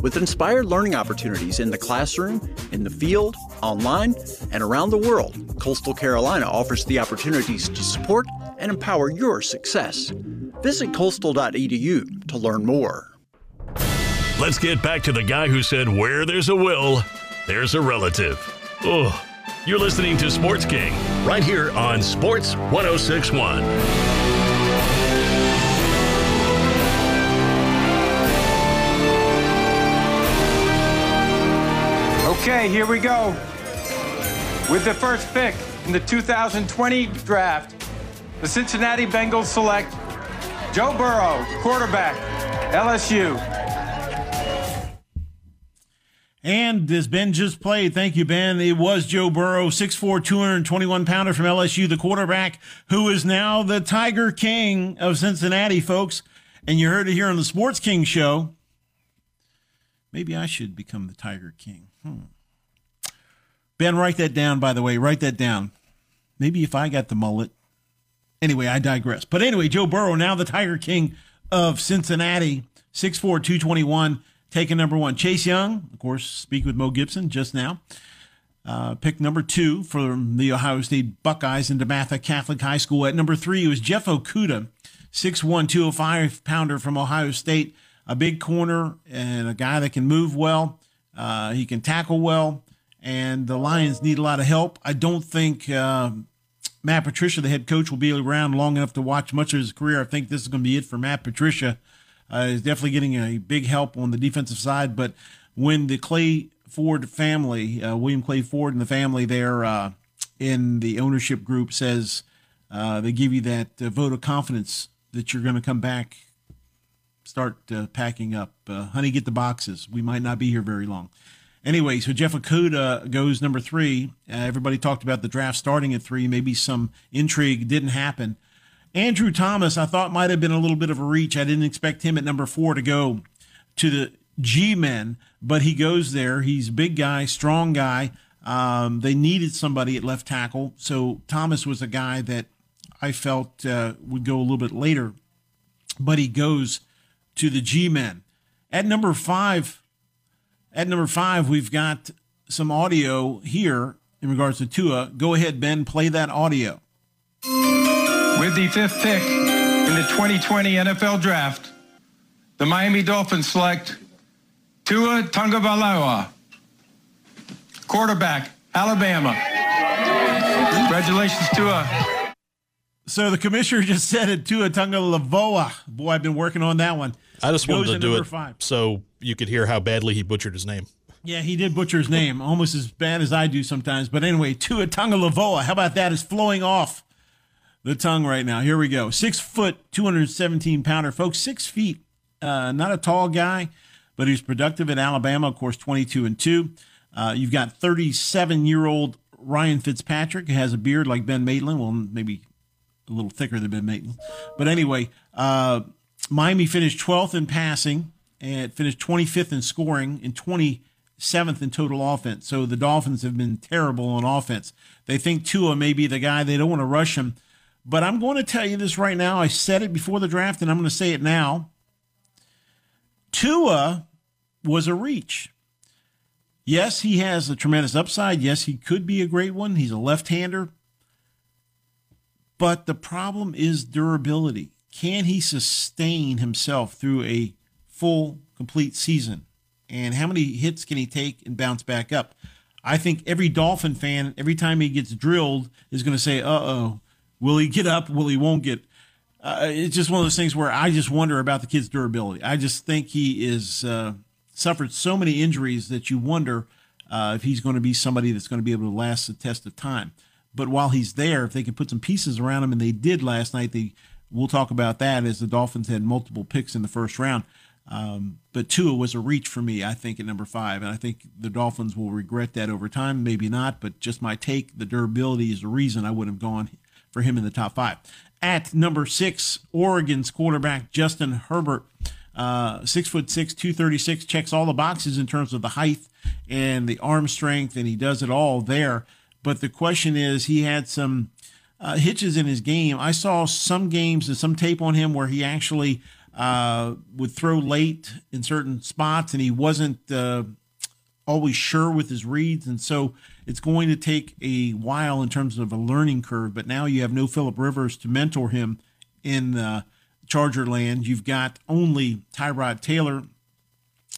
With inspired learning opportunities in the classroom, in the field, online, and around the world, Coastal Carolina offers the opportunities to support and empower your success. Visit coastal.edu to learn more. Let's get back to the guy who said, where there's a will, there's a relative. Oh, you're listening to Sports King right here on Sports 106.1. Okay, here we go. With the first pick in the 2020 draft, the Cincinnati Bengals select Joe Burrow, quarterback, LSU. And as Ben just played, thank you, Ben, it was Joe Burrow, 6'4", 221-pounder from LSU, the quarterback, who is now the Tiger King of Cincinnati, folks. And you heard it here on the Sports King show. Maybe I should become the Tiger King. Ben, write that down, by the way. Write that down. Maybe if I got the mullet. Anyway, I digress. But anyway, Joe Burrow, now the Tiger King of Cincinnati, 6'4", 221. Taking number one, Chase Young, of course, speak with Mo Gibson just now. Pick number two from the Ohio State Buckeyes in DeMatha Catholic High School. At number three, it was Jeff Okudah, 6'1", 205-pounder from Ohio State, a big corner and a guy that can move well. He can tackle well, and the Lions need a lot of help. I don't think Matt Patricia, the head coach, will be around long enough to watch much of his career. I think this is going to be it for Matt Patricia. Is definitely getting a big help on the defensive side. But when the Clay Ford family, William Clay Ford and the family there in the ownership group says they give you that vote of confidence that you're going to come back, start packing up. Honey, get the boxes. We might not be here very long. Anyway, so Jeff Okudah goes number three. Everybody talked about the draft starting at three. Maybe some intrigue didn't happen. Andrew Thomas, I thought might have been a little bit of a reach. I didn't expect him at number four to go to the G-men, but he goes there. He's a big guy, strong guy. They needed somebody at left tackle, so Thomas was a guy that I felt would go a little bit later, but he goes to the G-men. At number five, we've got some audio here in regards to Tua. Go ahead, Ben, play that audio. With the fifth pick in the 2020 NFL Draft, the Miami Dolphins select Tua Tagovailoa, quarterback, Alabama. Congratulations, Tua. So the commissioner just said it, Tua Tagovailoa. Boy, I've been working on that one. I just wanted to do it so you could hear how badly he butchered his name. Yeah, he did butcher his name, almost as bad as I do sometimes. But anyway, Tua Tagovailoa, how about that? It's flowing off the tongue right now. Here we go. 6 foot, 217 pounder, folks. 6 feet. Not a tall guy, but he's productive at Alabama. Of course, 22-2. You've got 37-year-old Ryan Fitzpatrick, who has a beard like Ben Maitland. Well, maybe a little thicker than Ben Maitland. But anyway, Miami finished 12th in passing and finished 25th in scoring and 27th in total offense. So the Dolphins have been terrible on offense. They think Tua may be the guy. They don't want to rush him. But I'm going to tell you this right now. I said it before the draft, and I'm going to say it now. Tua was a reach. Yes, he has a tremendous upside. Yes, he could be a great one. He's a left-hander. But the problem is durability. Can he sustain himself through a full, complete season? And how many hits can he take and bounce back up? I think every Dolphin fan, every time he gets drilled, is going to say, uh-oh, will he get up? Will he won't get? It's just one of those things where I just wonder about the kid's durability. I just think he is suffered so many injuries that you wonder if he's going to be somebody that's going to be able to last the test of time. But while he's there, if they can put some pieces around him, and they did last night, we'll talk about that as the Dolphins had multiple picks in the first round. But Tua was a reach for me, I think, at number 5. And I think the Dolphins will regret that over time. Maybe not, but just my take, the durability is the reason I would have gone for him in the top 5. At number 6, Oregon's quarterback, Justin Herbert, 6'6", 236, checks all the boxes in terms of the height and the arm strength, and he does it all there. But the question is, he had some hitches in his game. I saw some games and some tape on him where he actually would throw late in certain spots, and he wasn't always sure with his reads. And so it's going to take a while in terms of a learning curve. But now you have no Phillip Rivers to mentor him in Charger land. You've got only Tyrod Taylor.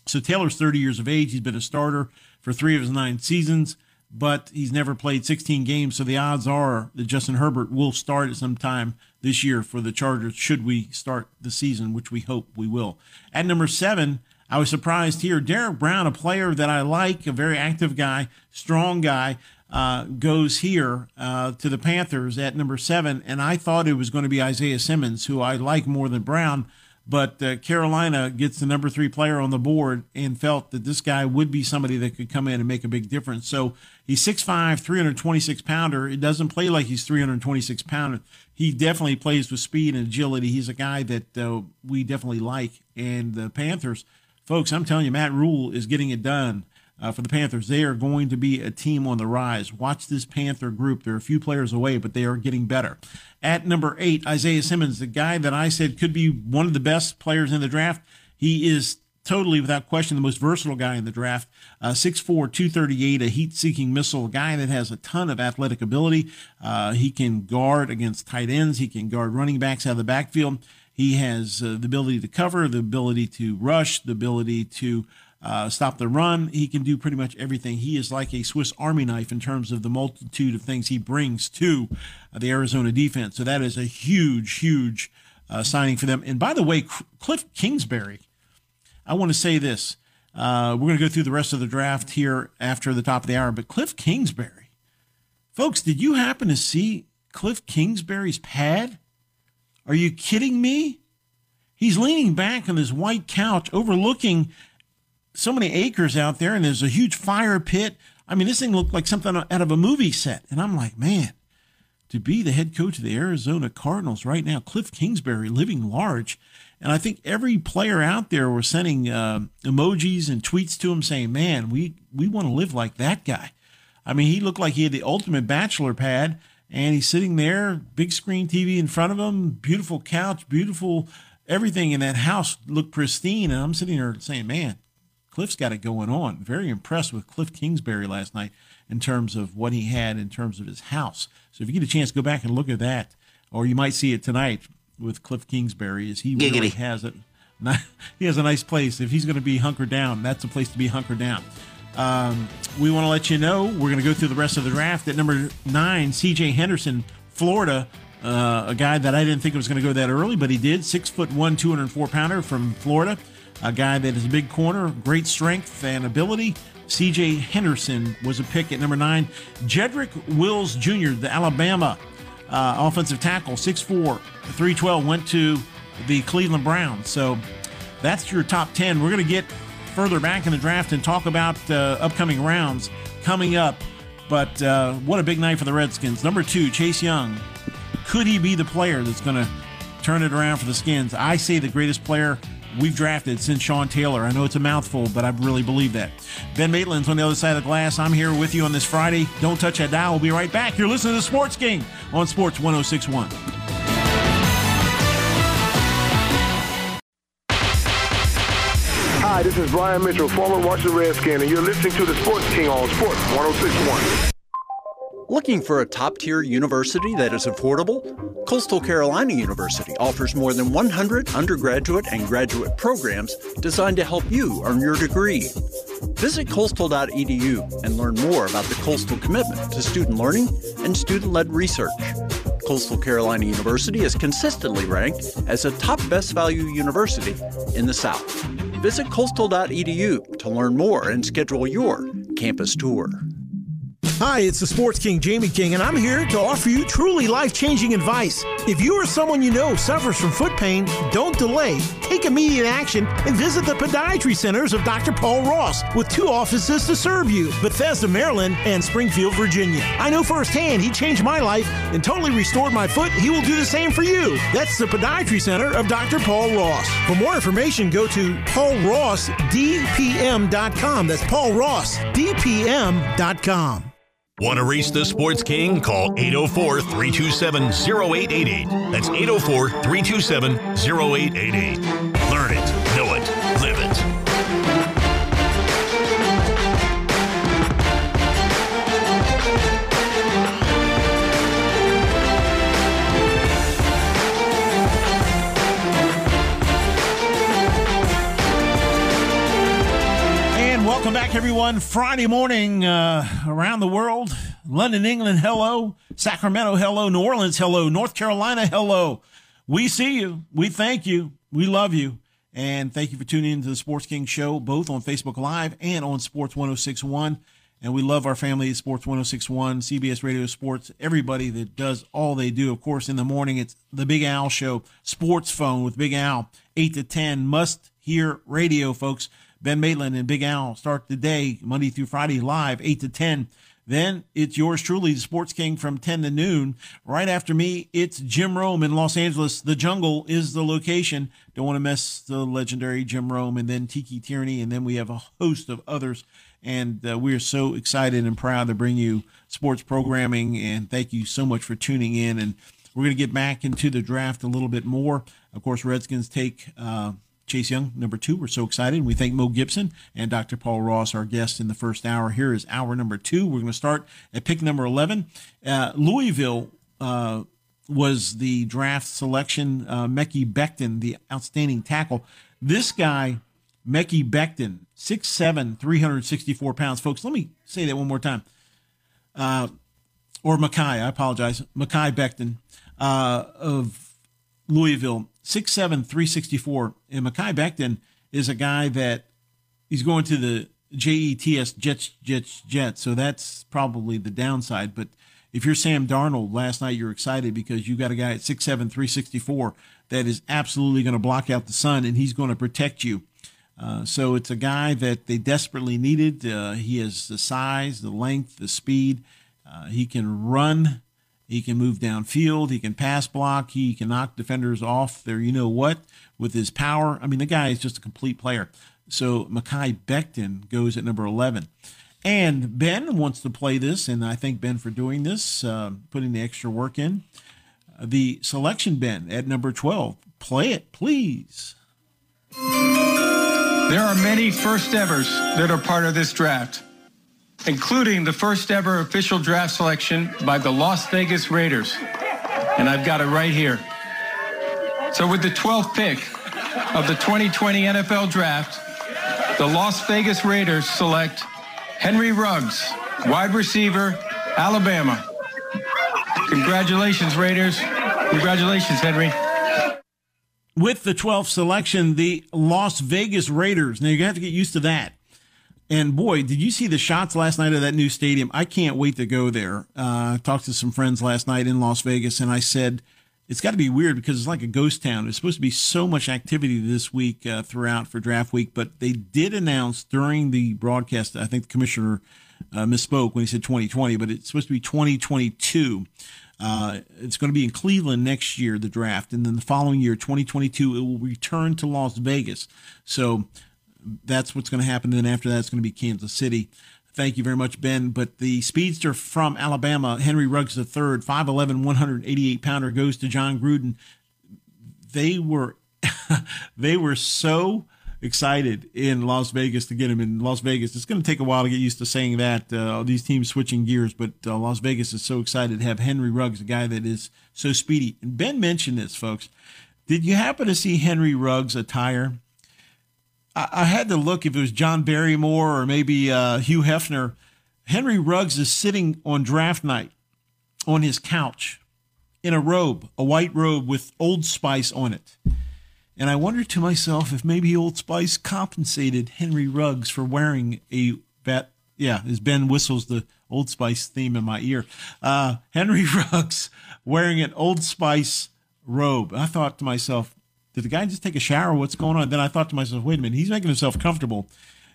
So Taylor's 30 years of age. He's been a starter for 3 of his 9 seasons, but he's never played 16 games. So the odds are that Justin Herbert will start at some time this year for the Chargers, should we start the season, which we hope we will. At number 7, I was surprised here. Derrick Brown, a player that I like, a very active guy, strong guy, goes here to the Panthers at number 7. And I thought it was going to be Isaiah Simmons, who I like more than Brown, but Carolina gets the number 3 player on the board and felt that this guy would be somebody that could come in and make a big difference. So he's 6'5", 326-pounder. It doesn't play like he's 326-pounder. He definitely plays with speed and agility. He's a guy that we definitely like. And the Panthers, folks, I'm telling you, Matt Rule is getting it done for the Panthers. They are going to be a team on the rise. Watch this Panther group. They're a few players away, but they are getting better. At number 8, Isaiah Simmons, the guy that I said could be one of the best players in the draft. He is totally, without question, the most versatile guy in the draft. 6'4", 238, a heat-seeking missile, a guy that has a ton of athletic ability. He can guard against tight ends. He can guard running backs out of the backfield. He has the ability to cover, the ability to rush, the ability to stop the run. He can do pretty much everything. He is like a Swiss Army knife in terms of the multitude of things he brings to the Arizona defense. So that is a huge, huge signing for them. And by the way, Cliff Kingsbury, I want to say this. We're going to go through the rest of the draft here after the top of the hour. But Cliff Kingsbury, folks, did you happen to see Cliff Kingsbury's pad? Are you kidding me? He's leaning back on his white couch overlooking so many acres out there, and there's a huge fire pit. I mean, this thing looked like something out of a movie set. And I'm like, man, to be the head coach of the Arizona Cardinals right now, Cliff Kingsbury living large. And I think every player out there was sending emojis and tweets to him saying, man, we want to live like that guy. I mean, he looked like he had the ultimate bachelor pad. And he's sitting there, big screen TV in front of him, beautiful couch, beautiful everything in that house looked pristine. And I'm sitting there saying, man, Cliff's got it going on. Very impressed with Cliff Kingsbury last night in terms of what he had in terms of his house. So if you get a chance, go back and look at that. Or you might see it tonight with Cliff Kingsbury, as he really has it. He has a nice place. If he's going to be hunkered down, that's a place to be hunkered down. We want to let you know, we're going to go through the rest of the draft. At number 9, C.J. Henderson, Florida, a guy that I didn't think was going to go that early, but he did. 6'1", 204-pounder from Florida, a guy that is a big corner, great strength and ability. C.J. Henderson was a pick at number 9. Jedrick Wills Jr., the Alabama offensive tackle, 6'4", 312, went to the Cleveland Browns. So that's your top 10. We're going to get further back in the draft and talk about upcoming rounds coming up. But what a big night for the Redskins. Number 2, Chase Young. Could he be the player that's going to turn it around for the Skins? I say the greatest player we've drafted since Sean Taylor. I know it's a mouthful, but I really believe that. Ben Maitland's on the other side of the glass. I'm here with you on this Friday. Don't touch that dial. We'll be right back. You're listening to Sports King on Sports 106.1. Hi, this is Brian Mitchell, former Washington Redskins, and you're listening to the Sports King on Sports 106.1. Looking for a top-tier university that is affordable? Coastal Carolina University offers more than 100 undergraduate and graduate programs designed to help you earn your degree. Visit coastal.edu and learn more about the Coastal commitment to student learning and student-led research. Coastal Carolina University is consistently ranked as a top best value university in the South. Visit coastal.edu to learn more and schedule your campus tour. Hi, it's the Sports King, Jamie King, and I'm here to offer you truly life-changing advice. If you or someone you know suffers from foot pain, don't delay. Take immediate action and visit the Podiatry Centers of Dr. Paul Ross with 2 offices to serve you, Bethesda, Maryland, and Springfield, Virginia. I know firsthand he changed my life and totally restored my foot. He will do the same for you. That's the Podiatry Center of Dr. Paul Ross. For more information, go to paulrossdpm.com. That's paulrossdpm.com. Want to reach the Sports King? Call 804-327-0888. That's 804-327-0888. Learn it, know it, live it. And welcome back, everyone. Friday morning around the world. London, England, hello. Sacramento, hello. New Orleans, hello. North Carolina, hello. We see you. We thank you. We love you. And thank you for tuning in to the Sports King Show, both on Facebook Live and on Sports 106.1. And we love our family at Sports 106.1, CBS Radio Sports, everybody that does all they do. Of course, in the morning, it's the Big Al Show, Sports Phone with Big Al, 8 to 10, must-hear radio, folks. Ben Maitland and Big Al start the day, Monday through Friday, live, 8 to 10. Then it's yours truly, the Sports King, from 10 to noon. Right after me, it's Jim Rome in Los Angeles. The Jungle is the location. Don't want to miss the legendary Jim Rome, and then Tiki Tierney, and then we have a host of others. And we are so excited and proud to bring you sports programming, and thank you so much for tuning in. And we're going to get back into the draft a little bit more. Of course, Redskins take Chase Young, number 2. We're so excited. We thank Mo Gibson and Dr. Paul Ross, our guest in the first hour. Here is hour number 2. We're going to start at pick number 11. Louisville was the draft selection. Mekhi Becton, the outstanding tackle. This guy, Mekhi Becton, 6'7", 364 pounds. Folks, let me say that one more time. Or Mekhi, I apologize. Mekhi Becton of Louisville. 6'7", 364, and Mekhi Becton is a guy that he's going to the Jets, Jets. So that's probably the downside. But if you're Sam Darnold, last night you're excited because you got a guy at 6'7", 364 that is absolutely going to block out the sun, and he's going to protect you. So it's a guy that they desperately needed. He has the size, the length, the speed. He can run. He can move downfield. He can pass block. He can knock defenders off their you-know-what with his power. I mean, the guy is just a complete player. So Mekhi Becton goes at number 11. And Ben wants to play this, and I thank Ben for doing this, putting the extra work in. The selection, Ben, at number 12. Play it, please. There are many first-evers that are part of this draft, including the first ever official draft selection by the Las Vegas Raiders. And I've got it right here. So with the 12th pick of the 2020 NFL Draft, the Las Vegas Raiders select Henry Ruggs, wide receiver, Alabama. Congratulations, Raiders. Congratulations, Henry. With the 12th selection, the Las Vegas Raiders. Now, you're going to have to get used to that. And boy, did you see the shots last night of that new stadium? I can't wait to go there. I talked to some friends last night in Las Vegas, and I said, it's got to be weird because it's like a ghost town. There's supposed to be so much activity this week throughout for draft week, but they did announce during the broadcast, I think the commissioner misspoke when he said 2020, but it's supposed to be 2022. It's going to be in Cleveland next year, the draft, and then the following year, 2022, it will return to Las Vegas. So that's what's going to happen. Then after that, it's going to be Kansas City. Thank you very much, Ben. But the speedster from Alabama, Henry Ruggs III, 5'11", 188-pounder, goes to John Gruden. They were so excited in Las Vegas to get him in Las Vegas. It's going to take a while to get used to saying that, these teams switching gears, but Las Vegas is so excited to have Henry Ruggs, a guy that is so speedy. And Ben mentioned this, folks. Did you happen to see Henry Ruggs' attire? I had to look if it was John Barrymore or maybe Hugh Hefner. Henry Ruggs is sitting on draft night on his couch in a robe, a white robe with Old Spice on it. And I wondered to myself if maybe Old Spice compensated Henry Ruggs for wearing a bat. Yeah, as Ben whistles the Old Spice theme in my ear. Henry Ruggs wearing an Old Spice robe. I thought to myself, did the guy just take a shower? What's going on? Then I thought to myself, wait a minute, he's making himself comfortable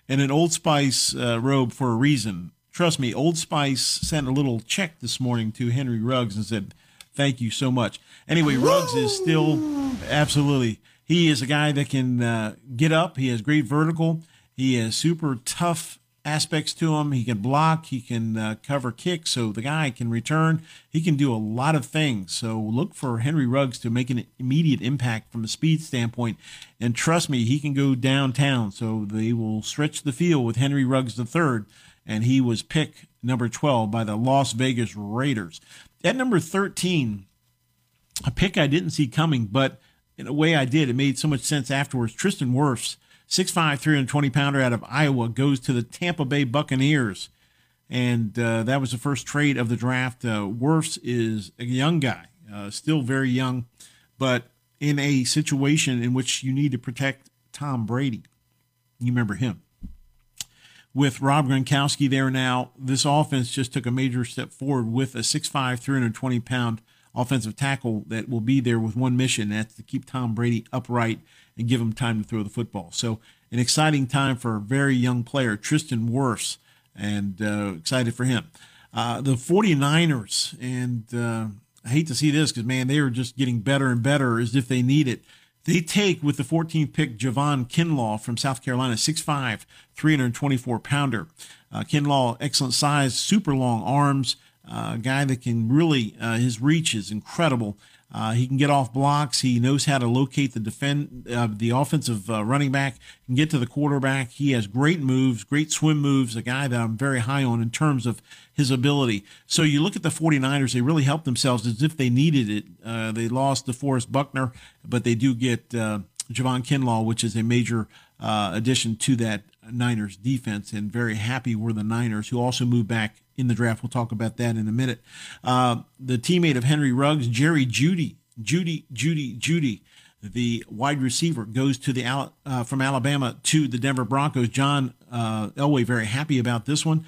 in an Old Spice robe for a reason. Trust me, Old Spice sent a little check this morning to Henry Ruggs and said, thank you so much. Anyway, Ruggs is still absolutely, he is a guy that can get up. He has great vertical. He has super tough aspects to him. He can block. He can cover kicks. So the guy can return. He can do a lot of things. So look for Henry Ruggs to make an immediate impact from a speed standpoint. And trust me, he can go downtown. So they will stretch the field with Henry Ruggs III. And he was pick number 12 by the Las Vegas Raiders. At number 13, a pick I didn't see coming, but in a way I did. It made so much sense afterwards. Tristan Wirfs, 6'5", 320-pounder out of Iowa, goes to the Tampa Bay Buccaneers. And that was the first trade of the draft. Wirfs is a young guy, still very young, but in a situation in which you need to protect Tom Brady. You remember him. With Rob Gronkowski there now, this offense just took a major step forward with a 6'5", 320-pound offensive tackle that will be there with one mission, that's to keep Tom Brady upright and give him time to throw the football. So an exciting time for a very young player, Tristan Wirfs, and excited for him. The 49ers, and I hate to see this because, man, they are just getting better and better as if they need it. They take, with the 14th pick, Javon Kinlaw from South Carolina, 6'5", 324-pounder. Kinlaw, excellent size, super long arms, a guy that can really, his reach is incredible. He can get off blocks. He knows how to locate the offensive running back, can get to the quarterback. He has great moves, great swim moves, a guy that I'm very high on in terms of his ability. So you look at the 49ers, they really helped themselves as if they needed it. They lost DeForest Buckner, but they do get Javon Kinlaw, which is a major addition to that Niners defense, and very happy were the Niners, who also moved back in the draft. We'll talk about that in a minute. The teammate of Henry Ruggs, Jerry Judy, the wide receiver, goes to the from Alabama to the Denver Broncos. John Elway, very happy about this one.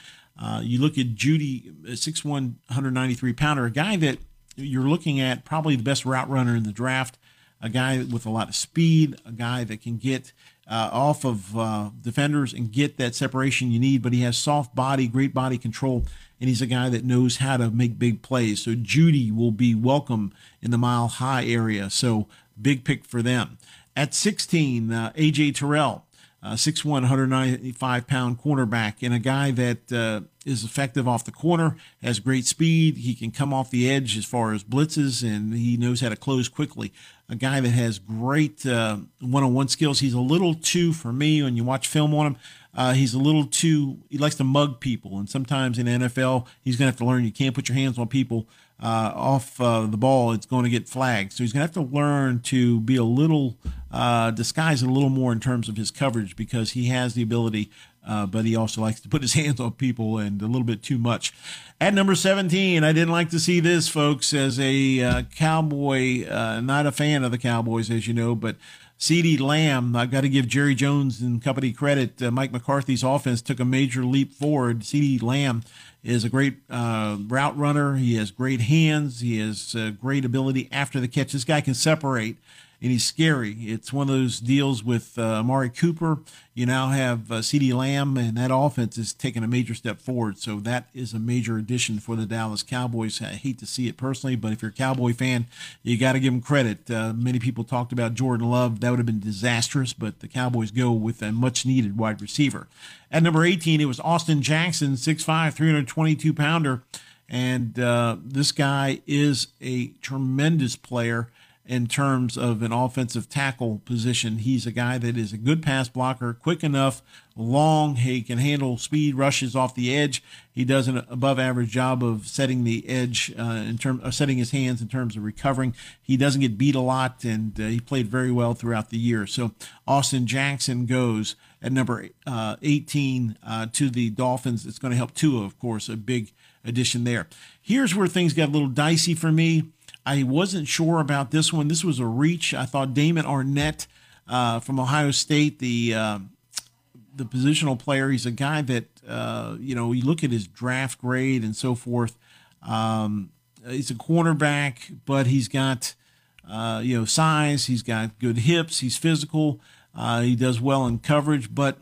You look at Judy, 6'1", 193-pounder, a guy that you're looking at probably the best route runner in the draft, a guy with a lot of speed, a guy that can get off of defenders and get that separation you need, but he has soft body, great body control, and he's a guy that knows how to make big plays. So Judy will be welcome in the Mile High area, so big pick for them. At 16, A.J. Terrell, 6'1", 195-pound cornerback, and a guy that is effective off the corner, has great speed. He can come off the edge as far as blitzes, and he knows how to close quickly. A guy that has great one-on-one skills. He's a little too, for me, when you watch film on him, he's a little too, he likes to mug people. And sometimes in the NFL, he's going to have to learn you can't put your hands on people off the ball. It's going to get flagged. So he's going to have to learn to be a little, disguise it a little more in terms of his coverage, because he has the ability, but he also likes to put his hands on people and a little bit too much. At number 17, I didn't like to see this, folks, as a Cowboy, not a fan of the Cowboys, as you know, but CeeDee Lamb, I've got to give Jerry Jones and company credit. Mike McCarthy's offense took a major leap forward. CeeDee Lamb is a great route runner. He has great hands. He has great ability after the catch. This guy can separate. And he's scary. It's one of those deals with Amari Cooper. You now have CeeDee Lamb, and that offense is taking a major step forward. So that is a major addition for the Dallas Cowboys. I hate to see it personally, but if you're a Cowboy fan, you got to give them credit. Many people talked about Jordan Love. That would have been disastrous, but the Cowboys go with a much-needed wide receiver. At number 18, it was Austin Jackson, 6'5", 322-pounder. And this guy is a tremendous player. in terms of an offensive tackle position. He's a guy that is a good pass blocker, quick enough, long. He can handle speed, rushes off the edge. He does an above-average job of setting the edge in terms of setting his hands in terms of recovering. He doesn't get beat a lot, and he played very well throughout the year. So Austin Jackson goes at number 18 to the Dolphins. It's going to help Tua, of course, a big addition there. Here's where things got a little dicey for me. I wasn't sure about this one. This was a reach. I thought Damon Arnette from Ohio State, the positional player, he's a guy that, you look at his draft grade and so forth. He's a cornerback, but he's got, size. He's got good hips. He's physical. He does well in coverage, but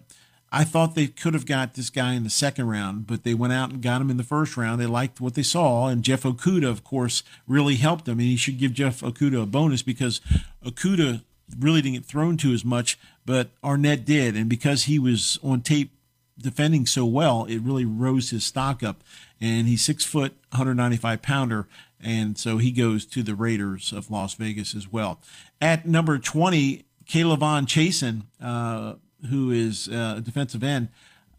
I thought they could have got this guy in the second round, but they went out and got him in the first round. They liked what they saw, and Jeff Okudah, of course, really helped them. And you should give Jeff Okudah a bonus because Okudah really didn't get thrown to as much, but Arnette did. And because he was on tape defending so well, it really rose his stock up. And he's 6 foot, 195-pounder. And so he goes to the Raiders of Las Vegas as well. At number 20, Kaylavon Chasen, who is a defensive end,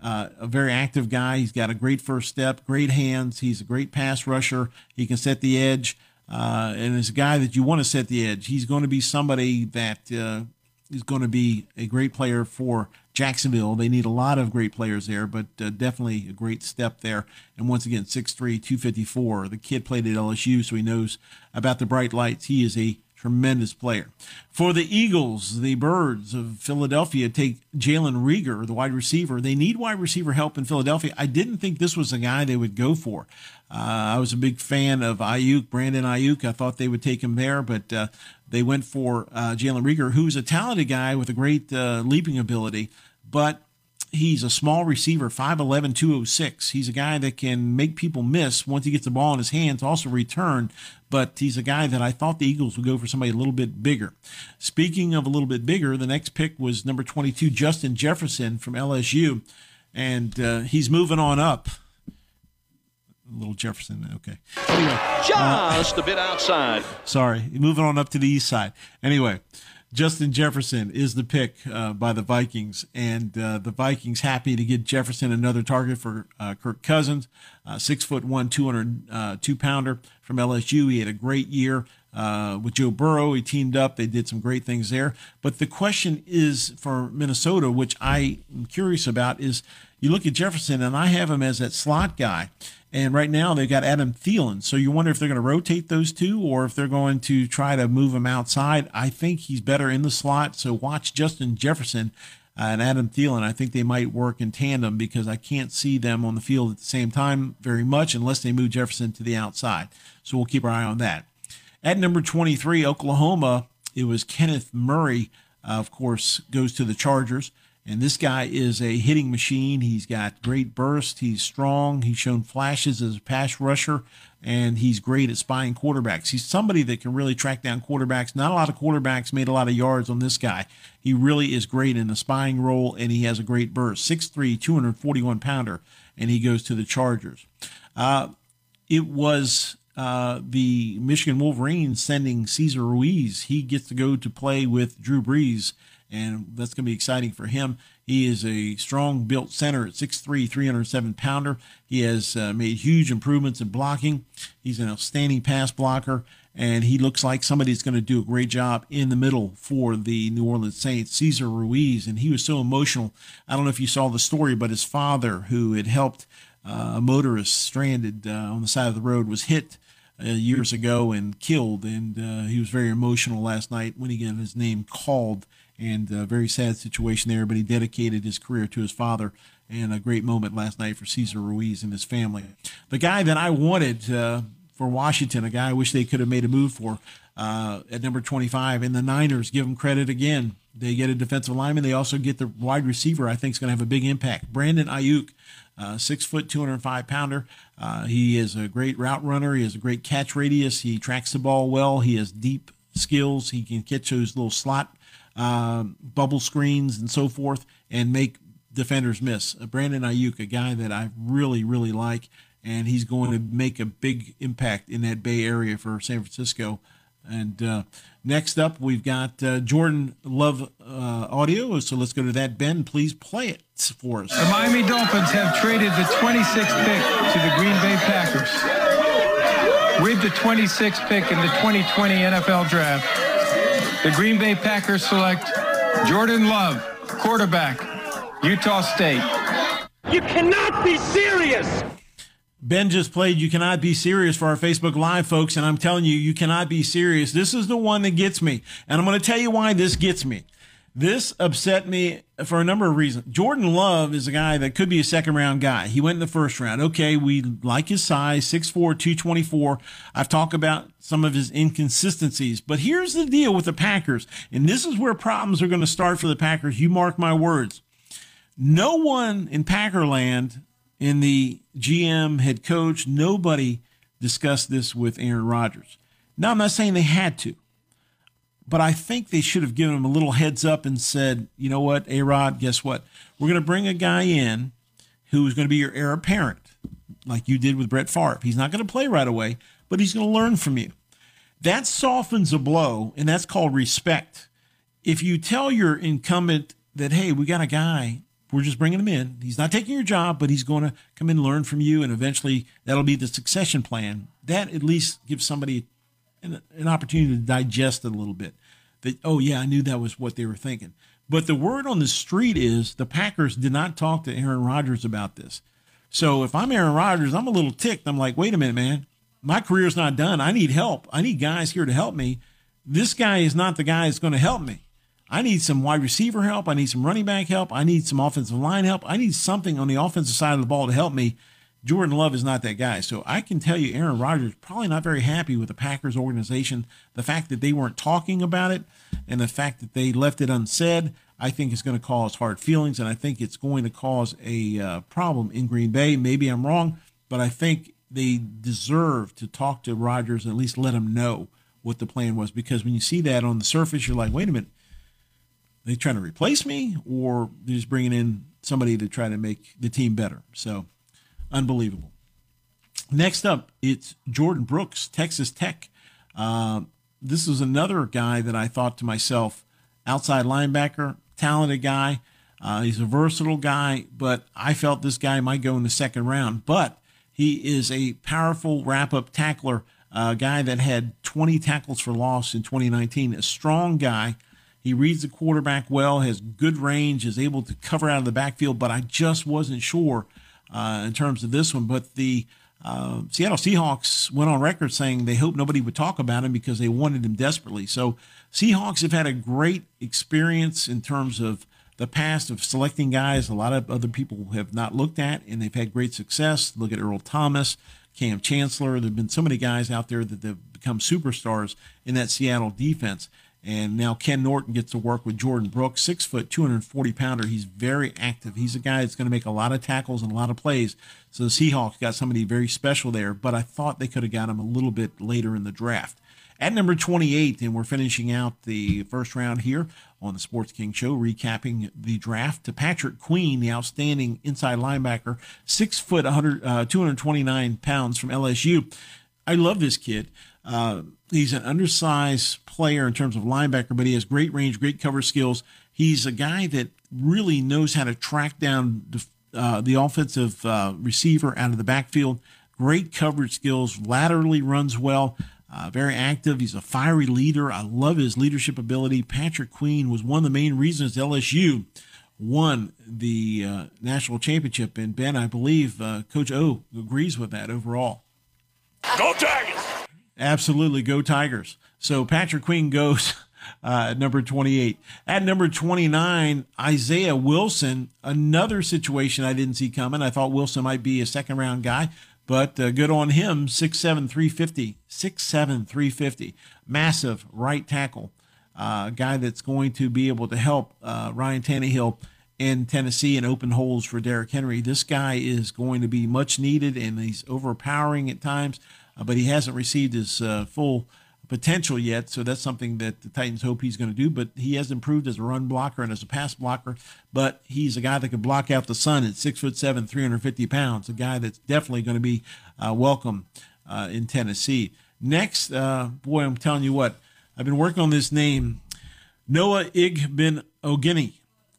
a very active guy. He's got a great first step, great hands. He's a great pass rusher. He can set the edge, and is a guy that you want to set the edge. He's going to be somebody that is going to be a great player for Jacksonville. They need a lot of great players there, but definitely a great step there. And once again, 6'3", 254. The kid played at LSU, so he knows about the bright lights. He is a tremendous player. For the Eagles, the Birds of Philadelphia take Jalen Reagor, the wide receiver. They need wide receiver help in Philadelphia. I didn't think this was the guy they would go for. I was a big fan of Ayuk, Brandon Ayuk. I thought they would take him there, but they went for Jalen Reagor, who's a talented guy with a great leaping ability, but he's a small receiver, 5'11", 206. He's a guy that can make people miss once he gets the ball in his hands, also return, but he's a guy that I thought the Eagles would go for somebody a little bit bigger. Speaking of a little bit bigger, the next pick was number 22, Justin Jefferson from LSU, and he's moving on up. Little Jefferson, okay. Anyway, just a bit outside. Sorry, moving on up to the east side. Anyway, Justin Jefferson is the pick by the Vikings, and the Vikings happy to get Jefferson another target for Kirk Cousins, 6'1", 202-pounder from LSU. He had a great year with Joe Burrow. He teamed up. They did some great things there. But the question is for Minnesota, which I am curious about, is you look at Jefferson, and I have him as that slot guy. And right now they've got Adam Thielen. So you wonder if they're going to rotate those two or if they're going to try to move him outside. I think he's better in the slot. So watch Justin Jefferson and Adam Thielen. I think they might work in tandem because I can't see them on the field at the same time very much unless they move Jefferson to the outside. So we'll keep our eye on that. At number 23, Oklahoma, it was Kenneth Murray, of course, goes to the Chargers. And this guy is a hitting machine. He's got great burst. He's strong. He's shown flashes as a pass rusher, and he's great at spying quarterbacks. He's somebody that can really track down quarterbacks. Not a lot of quarterbacks made a lot of yards on this guy. He really is great in the spying role, and he has a great burst. 6'3", 241-pounder, and he goes to the Chargers. It was the Michigan Wolverines sending Cesar Ruiz. He gets to go to play with Drew Brees, and that's going to be exciting for him. He is a strong-built center at 6'3", 307-pounder. He has made huge improvements in blocking. He's an outstanding pass blocker, and he looks like somebody that's going to do a great job in the middle for the New Orleans Saints, Cesar Ruiz, and he was so emotional. I don't know if you saw the story, but his father, who had helped a motorist stranded on the side of the road, was hit years ago and killed, and he was very emotional last night when he got his name called. And a very sad situation there, but he dedicated his career to his father, and a great moment last night for Cesar Ruiz and his family. The guy that I wanted for Washington, a guy I wish they could have made a move for at number 25, and the Niners give him credit again. They get a defensive lineman. They also get the wide receiver I think is going to have a big impact. Brandon Ayuk, 6 foot, 205-pounder. He is a great route runner. He has a great catch radius. He tracks the ball well. He has deep skills. He can catch those little slot bubble screens and so forth and make defenders miss. Brandon Ayuk, a guy that I really, really like, and he's going to make a big impact in that Bay Area for San Francisco And next up, we've got Jordan Love audio. So let's go to that. Ben, please play it for us. The Miami Dolphins have traded the 26th pick to the Green Bay Packers. With the 26th pick in the 2020 NFL Draft, the Green Bay Packers select Jordan Love, quarterback, Utah State. You cannot be serious. Ben just played You Cannot Be Serious for our Facebook Live folks, and I'm telling you, you cannot be serious. This is the one that gets me, and I'm going to tell you why this gets me. This upset me for a number of reasons. Jordan Love is a guy that could be a second-round guy. He went in the first round. Okay, we like his size, 6'4", 224. I've talked about some of his inconsistencies. But here's the deal with the Packers, and this is where problems are going to start for the Packers. You mark my words. No one in Packerland, in the GM, head coach, nobody discussed this with Aaron Rodgers. Now, I'm not saying they had to, but I think they should have given him a little heads up and said, you know what, A-Rod, guess what? We're going to bring a guy in who's going to be your heir apparent, like you did with Brett Favre. He's not going to play right away, but he's going to learn from you. That softens a blow, and that's called respect. If you tell your incumbent that, hey, we got a guy, we're just bringing him in. He's not taking your job, but he's going to come in, learn from you, and eventually that'll be the succession plan. That at least gives somebody an opportunity to digest it a little bit. That, oh, yeah, I knew that was what they were thinking. But the word on the street is the Packers did not talk to Aaron Rodgers about this. So if I'm Aaron Rodgers, I'm a little ticked. I'm like, wait a minute, man. My career's not done. I need help. I need guys here to help me. This guy is not the guy that's going to help me. I need some wide receiver help. I need some running back help. I need some offensive line help. I need something on the offensive side of the ball to help me. Jordan Love is not that guy. So I can tell you Aaron Rodgers probably not very happy with the Packers organization. The fact that they weren't talking about it and the fact that they left it unsaid, I think is going to cause hard feelings, and I think it's going to cause a problem in Green Bay. Maybe I'm wrong, but I think they deserve to talk to Rodgers and at least let him know what the plan was, because when you see that on the surface, you're like, wait a minute, they trying to replace me, or they're just bringing in somebody to try to make the team better. So unbelievable. Next up, it's Jordan Brooks, Texas Tech. This is another guy that I thought to myself, outside linebacker, talented guy. He's a versatile guy, but I felt this guy might go in the second round, but he is a powerful wrap-up tackler, a guy that had 20 tackles for loss in 2019, a strong guy. He reads the quarterback well, has good range, is able to cover out of the backfield, but I just wasn't sure in terms of this one. But the Seattle Seahawks went on record saying they hoped nobody would talk about him because they wanted him desperately. So Seahawks have had a great experience in terms of the past of selecting guys a lot of other people have not looked at, and they've had great success. Look at Earl Thomas, Cam Chancellor. There have been so many guys out there that have become superstars in that Seattle defense. And now Ken Norton gets to work with Jordan Brooks, 6 foot, 240-pounder. He's very active. He's a guy that's going to make a lot of tackles and a lot of plays. So the Seahawks got somebody very special there, but I thought they could have got him a little bit later in the draft. At number 28, and we're finishing out the first round here on the Sports King Show, recapping the draft to Patrick Queen, the outstanding inside linebacker, 6 foot, 229 pounds from LSU. I love this kid. He's an undersized player in terms of linebacker, but he has great range, great cover skills. He's a guy that really knows how to track down the offensive receiver out of the backfield. Great coverage skills, laterally runs well, very active. He's a fiery leader. I love his leadership ability. Patrick Queen was one of the main reasons LSU won the national championship. And Ben, I believe Coach O agrees with that overall. Go Tigers! Absolutely, go Tigers. So Patrick Queen goes at number 28. At number 29, Isaiah Wilson, another situation I didn't see coming. I thought Wilson might be a second-round guy, but good on him, 6'7", 350. 6'7", 350. Massive right tackle, guy that's going to be able to help Ryan Tannehill in Tennessee and open holes for Derrick Henry. This guy is going to be much needed, and he's overpowering at times, but he hasn't received his full potential yet, so that's something that the Titans hope he's going to do. But he has improved as a run blocker and as a pass blocker, but he's a guy that can block out the sun at 6'7", 350 pounds, a guy that's definitely going to be welcome in Tennessee. Next, boy, I'm telling you what, I've been working on this name, Noah Igbenogany.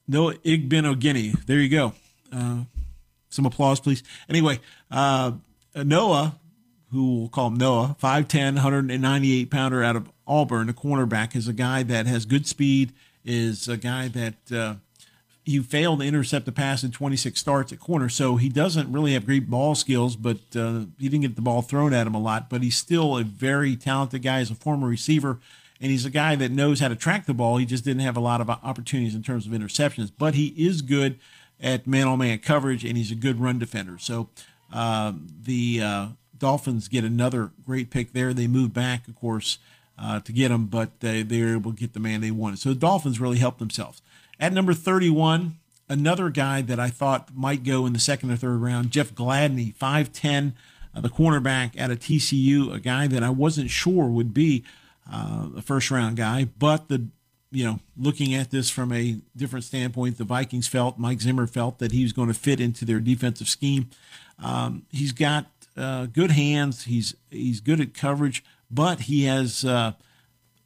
Noah Igbenogany. There you go. Some applause, please. Anyway, Noah, who we'll call him Noah, 5'10", 198-pounder out of Auburn, a cornerback, is a guy that has good speed, is a guy that he failed to intercept the pass in 26 starts at corner, so he doesn't really have great ball skills, but he didn't get the ball thrown at him a lot, but he's still a very talented guy. He's a former receiver, and he's a guy that knows how to track the ball. He just didn't have a lot of opportunities in terms of interceptions, but he is good at man-on-man coverage, and he's a good run defender. So the Dolphins get another great pick there. They move back, of course, to get him, but they were able to get the man they wanted. So the Dolphins really helped themselves. At number 31, another guy that I thought might go in the second or third round, Jeff Gladney, 5'10", the cornerback out of TCU, a guy that I wasn't sure would be a first-round guy, but looking at this from a different standpoint, the Vikings felt, Mike Zimmer felt, that he was going to fit into their defensive scheme. He's got good hands. He's good at coverage, but he has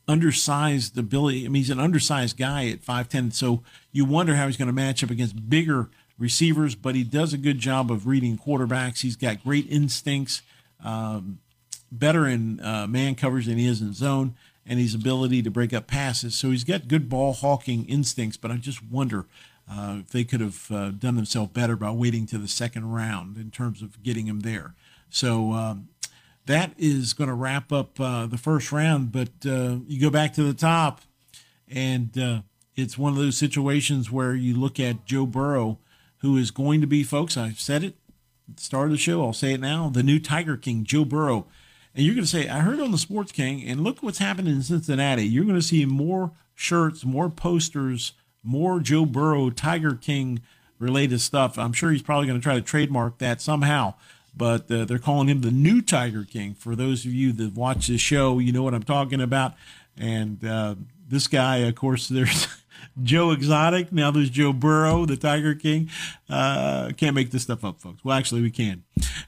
undersized ability. I mean, he's an undersized guy at 5'10", so you wonder how he's going to match up against bigger receivers, but he does a good job of reading quarterbacks. He's got great instincts, better in man coverage than he is in zone, and his ability to break up passes. So he's got good ball hawking instincts, but I just wonder if they could have done themselves better by waiting to the second round in terms of getting him there. So that is going to wrap up the first round, but you go back to the top, and it's one of those situations where you look at Joe Burrow, who is going to be, folks, I've said it at the start of the show, I'll say it now, the new Tiger King, Joe Burrow. And you're going to say, I heard on the Sports King, and look what's happened in Cincinnati. You're going to see more shirts, more posters, more Joe Burrow, Tiger King-related stuff. I'm sure he's probably going to try to trademark that somehow, but they're calling him the new Tiger King. For those of you that watch this show, you know what I'm talking about. And this guy, of course, there's Joe Exotic. Now there's Joe Burrow, the Tiger King. Can't make this stuff up, folks. Well, actually, we can.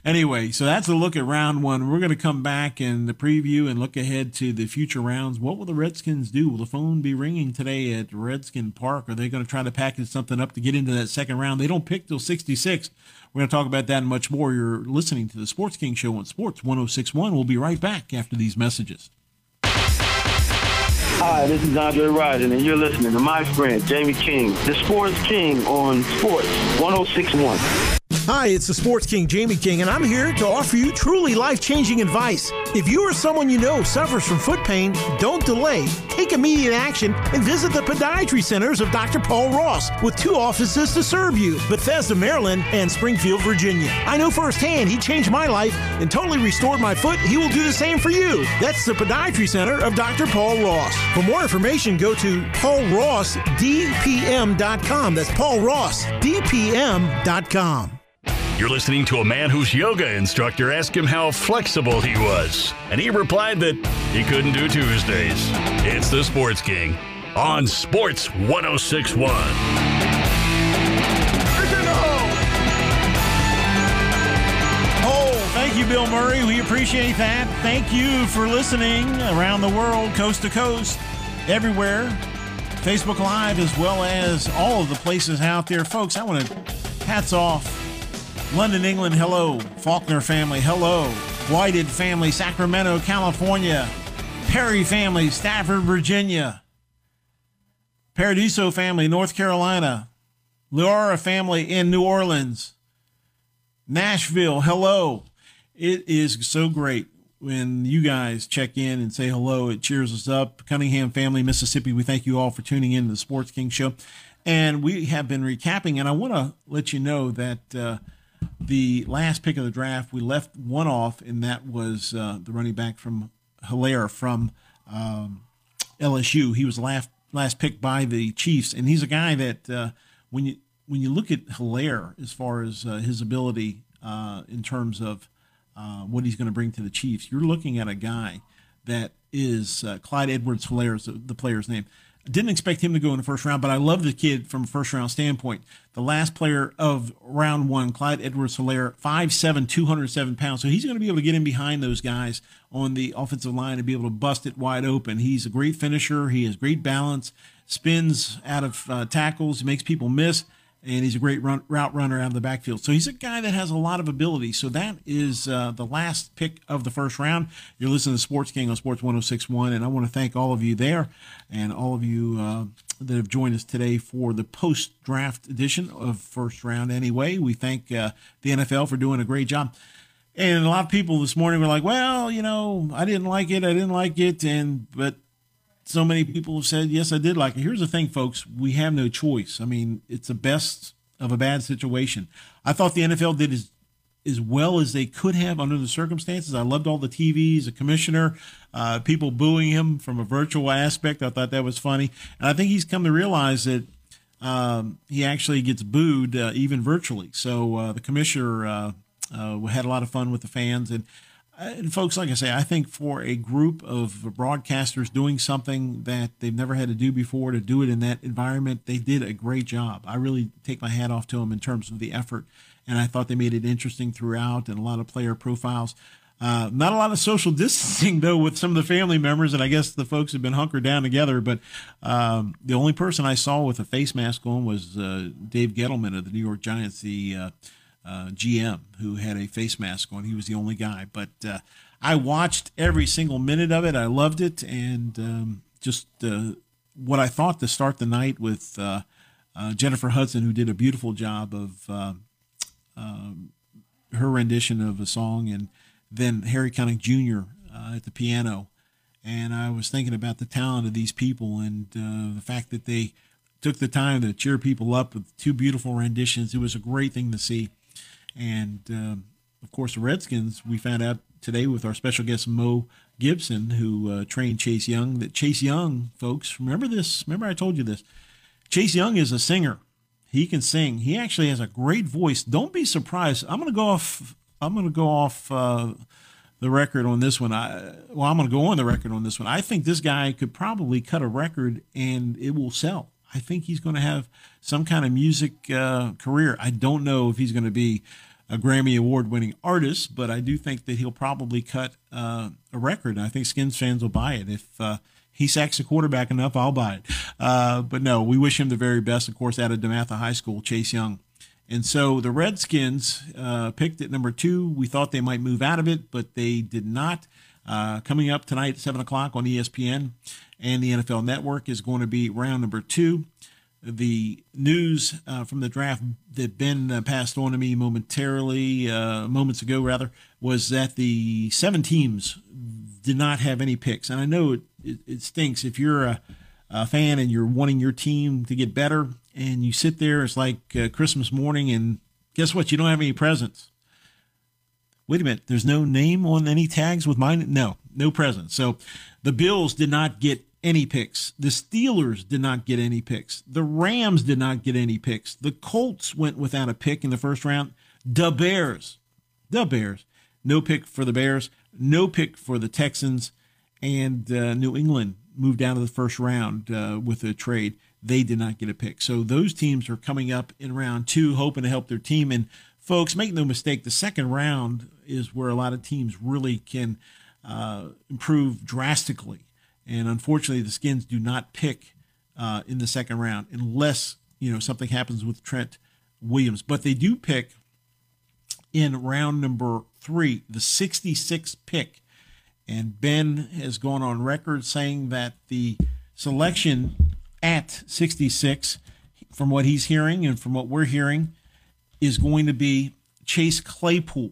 Anyway, so that's a look at round one. We're going to come back in the preview and look ahead to the future rounds. What will the Redskins do? Will the phone be ringing today at Redskin Park? Are they going to try to package something up to get into that second round? They don't pick till 66. We're going to talk about that and much more. You're listening to the Sports King Show on Sports 106.1. We'll be right back after these messages. Hi, this is Andre Rodden, and you're listening to my friend, Jamie King, the Sports King on Sports 106.1. Hi, it's the Sports King, Jamie King, and I'm here to offer you truly life-changing advice. If you or someone you know suffers from foot pain, don't delay. Take immediate action and visit the podiatry centers of Dr. Paul Ross with two offices to serve you, Bethesda, Maryland, and Springfield, Virginia. I know firsthand he changed my life and totally restored my foot. He will do the same for you. That's the podiatry center of Dr. Paul Ross. For more information, go to paulrossdpm.com. That's paulrossdpm.com. You're listening to a man whose yoga instructor asked him how flexible he was, and he replied that he couldn't do Tuesdays. It's the Sports King on Sports 106.1. Oh, thank you, Bill Murray. We appreciate that. Thank you for listening around the world, coast to coast, everywhere. Facebook Live, as well as all of the places out there. Folks, I want to hats off. London, England, hello. Faulkner family, hello. Whited family, Sacramento, California. Perry family, Stafford, Virginia. Paradiso family, North Carolina. Leora family in New Orleans. Nashville, hello. It is so great when you guys check in and say hello. It cheers us up. Cunningham family, Mississippi, we thank you all for tuning in to the Sports King Show. And we have been recapping, and I want to let you know that the last pick of the draft, we left one off, and that was the running back from Hilaire from LSU. He was last pick by the Chiefs, and he's a guy that when you look at Hilaire as far as his ability in terms of what he's going to bring to the Chiefs, you're looking at a guy that is Clyde Edwards-Hilaire is the player's name. Didn't expect him to go in the first round, but I love the kid from a first-round standpoint. The last player of round one, Clyde Edwards-Helaire, 5'7", 207 pounds. So he's going to be able to get in behind those guys on the offensive line and be able to bust it wide open. He's a great finisher. He has great balance, spins out of tackles, makes people miss, and he's a great route runner out of the backfield. So he's a guy that has a lot of ability. So that is the last pick of the first round. You're listening to Sports King on Sports 106.1, and I want to thank all of you there and all of you that have joined us today for the post-draft edition of First Round Anyway. We thank the NFL for doing a great job. And a lot of people this morning were like, well, you know, I didn't like it, but so many people have said, yes, I did like it. Here's the thing, folks. We have no choice. I mean, it's the best of a bad situation. I thought the NFL did as well as they could have under the circumstances. I loved all the TVs, the commissioner, people booing him from a virtual aspect. I thought that was funny. And I think he's come to realize that he actually gets booed even virtually. So the commissioner had a lot of fun with the fans. And folks, like I say, I think for a group of broadcasters doing something that they've never had to do before, to do it in that environment, they did a great job. I really take my hat off to them in terms of the effort. And I thought they made it interesting throughout, and a lot of player profiles. Not a lot of social distancing, though, with some of the family members. And I guess the folks have been hunkered down together. But the only person I saw with a face mask on was Dave Gettleman of the New York Giants, the GM, who had a face mask on. He was the only guy, but I watched every single minute of it. I loved it. And what I thought to start the night with Jennifer Hudson, who did a beautiful job of her rendition of a song, and then Harry Connick Jr. At the piano. And I was thinking about the talent of these people, and the fact that they took the time to cheer people up with two beautiful renditions. It was a great thing to see. And, of course, the Redskins, we found out today with our special guest, Mo Gibson, who trained Chase Young, that Chase Young, folks, remember this. Remember I told you this. Chase Young is a singer. He can sing. He actually has a great voice. Don't be surprised. I'm going to go off the record on this one. I'm going to go on the record on this one. I think this guy could probably cut a record, and it will sell. I think he's going to have some kind of music career. I don't know if he's going to be a Grammy award-winning artist, but I do think that he'll probably cut a record. I think Skins fans will buy it. If he sacks a quarterback enough, I'll buy it. But no, we wish him the very best, of course, out of DeMatha High School, Chase Young. And so the Redskins picked at number 2. We thought they might move out of it, but they did not. Coming up tonight at 7 o'clock on ESPN and the NFL Network is going to be round number 2. The news from the draft that Ben passed on to me moments ago, was that the 7 teams did not have any picks. And I know it stinks if you're a fan and you're wanting your team to get better, and you sit there, it's like Christmas morning, and guess what? You don't have any presents. Wait a minute, there's no name on any tags with mine? No presents. So the Bills did not get any picks. The Steelers did not get any picks. The Rams did not get any picks. The Colts went without a pick in the first round. The Bears. No pick for the Bears. No pick for the Texans. And New England moved out of the first round with a trade. They did not get a pick. So those teams are coming up in round 2, hoping to help their team. And folks, make no mistake, the second round is where a lot of teams really can improve drastically. And unfortunately, the Skins do not pick in the second round unless, you know, something happens with Trent Williams. But they do pick in round number 3, the 66th pick. And Ben has gone on record saying that the selection at 66, from what he's hearing and from what we're hearing, is going to be Chase Claypool.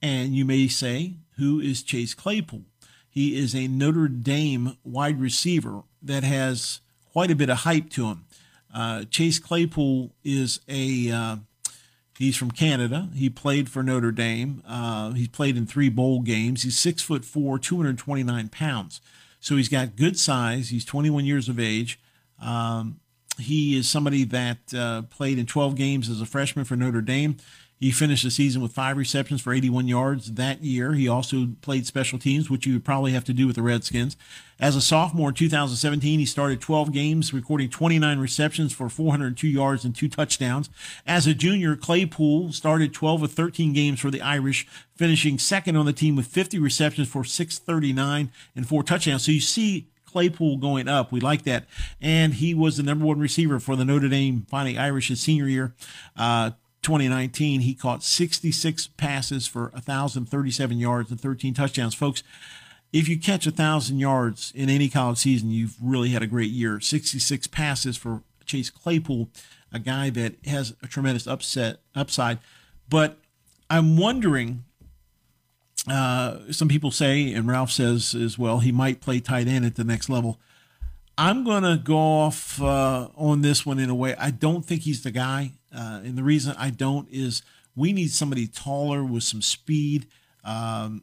And you may say, who is Chase Claypool? He is a Notre Dame wide receiver that has quite a bit of hype to him. Chase Claypool is he's from Canada. He played for Notre Dame. He's played in 3 bowl games. He's 6'4", 229 pounds. So he's got good size. He's 21 years of age. He is somebody that played in 12 games as a freshman for Notre Dame. He finished the season with 5 receptions for 81 yards that year. He also played special teams, which you would probably have to do with the Redskins. As a sophomore in 2017, he started 12 games, recording 29 receptions for 402 yards and 2 touchdowns. As a junior, Claypool started 12 of 13 games for the Irish, finishing second on the team with 50 receptions for 639 and 4 touchdowns. So you see Claypool going up. We like that. And he was the number 1 receiver for the Notre Dame Fighting Irish his senior year. 2019, he caught 66 passes for 1,037 yards and 13 touchdowns. Folks, if you catch 1,000 yards in any college season, you've really had a great year. 66 passes for Chase Claypool, a guy that has a tremendous upside. But I'm wondering, some people say, and Ralph says as well, he might play tight end at the next level. I'm going to go off on this one in a way. I don't think he's the guy. And the reason I don't is we need somebody taller with some speed. 6'4",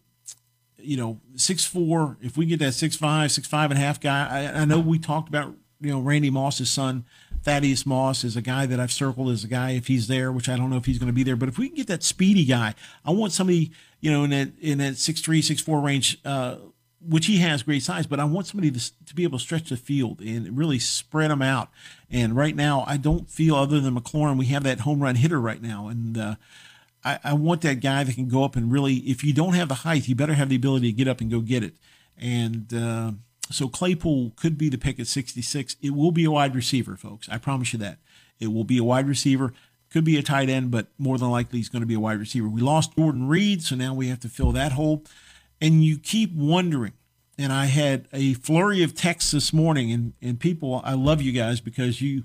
if we get that 6'5" and a half guy, I know we talked about, Randy Moss's son, Thaddeus Moss, is a guy that I've circled as a guy, if he's there, which I don't know if he's going to be there, but if we can get that speedy guy, I want somebody, in that 6'3", 6'4" range, which he has great size, but I want somebody to be able to stretch the field and really spread them out. And right now, I don't feel, other than McLaurin, we have that home run hitter right now. And I want that guy that can go up and really, if you don't have the height, you better have the ability to get up and go get it. And so Claypool could be the pick at 66. It will be a wide receiver, folks. I promise you that. It will be a wide receiver. Could be a tight end, but more than likely he's going to be a wide receiver. We lost Jordan Reed, so now we have to fill that hole. And you keep wondering, and I had a flurry of texts this morning, and people, I love you guys because you're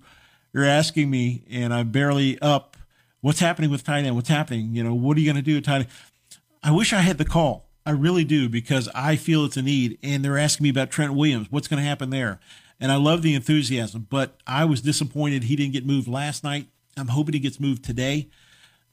asking me, and I'm barely up, what's happening with tight end? What's happening? What are you going to do with tight end? I wish I had the call. I really do, because I feel it's a need, and they're asking me about Trent Williams. What's going to happen there? And I love the enthusiasm, but I was disappointed he didn't get moved last night. I'm hoping he gets moved today.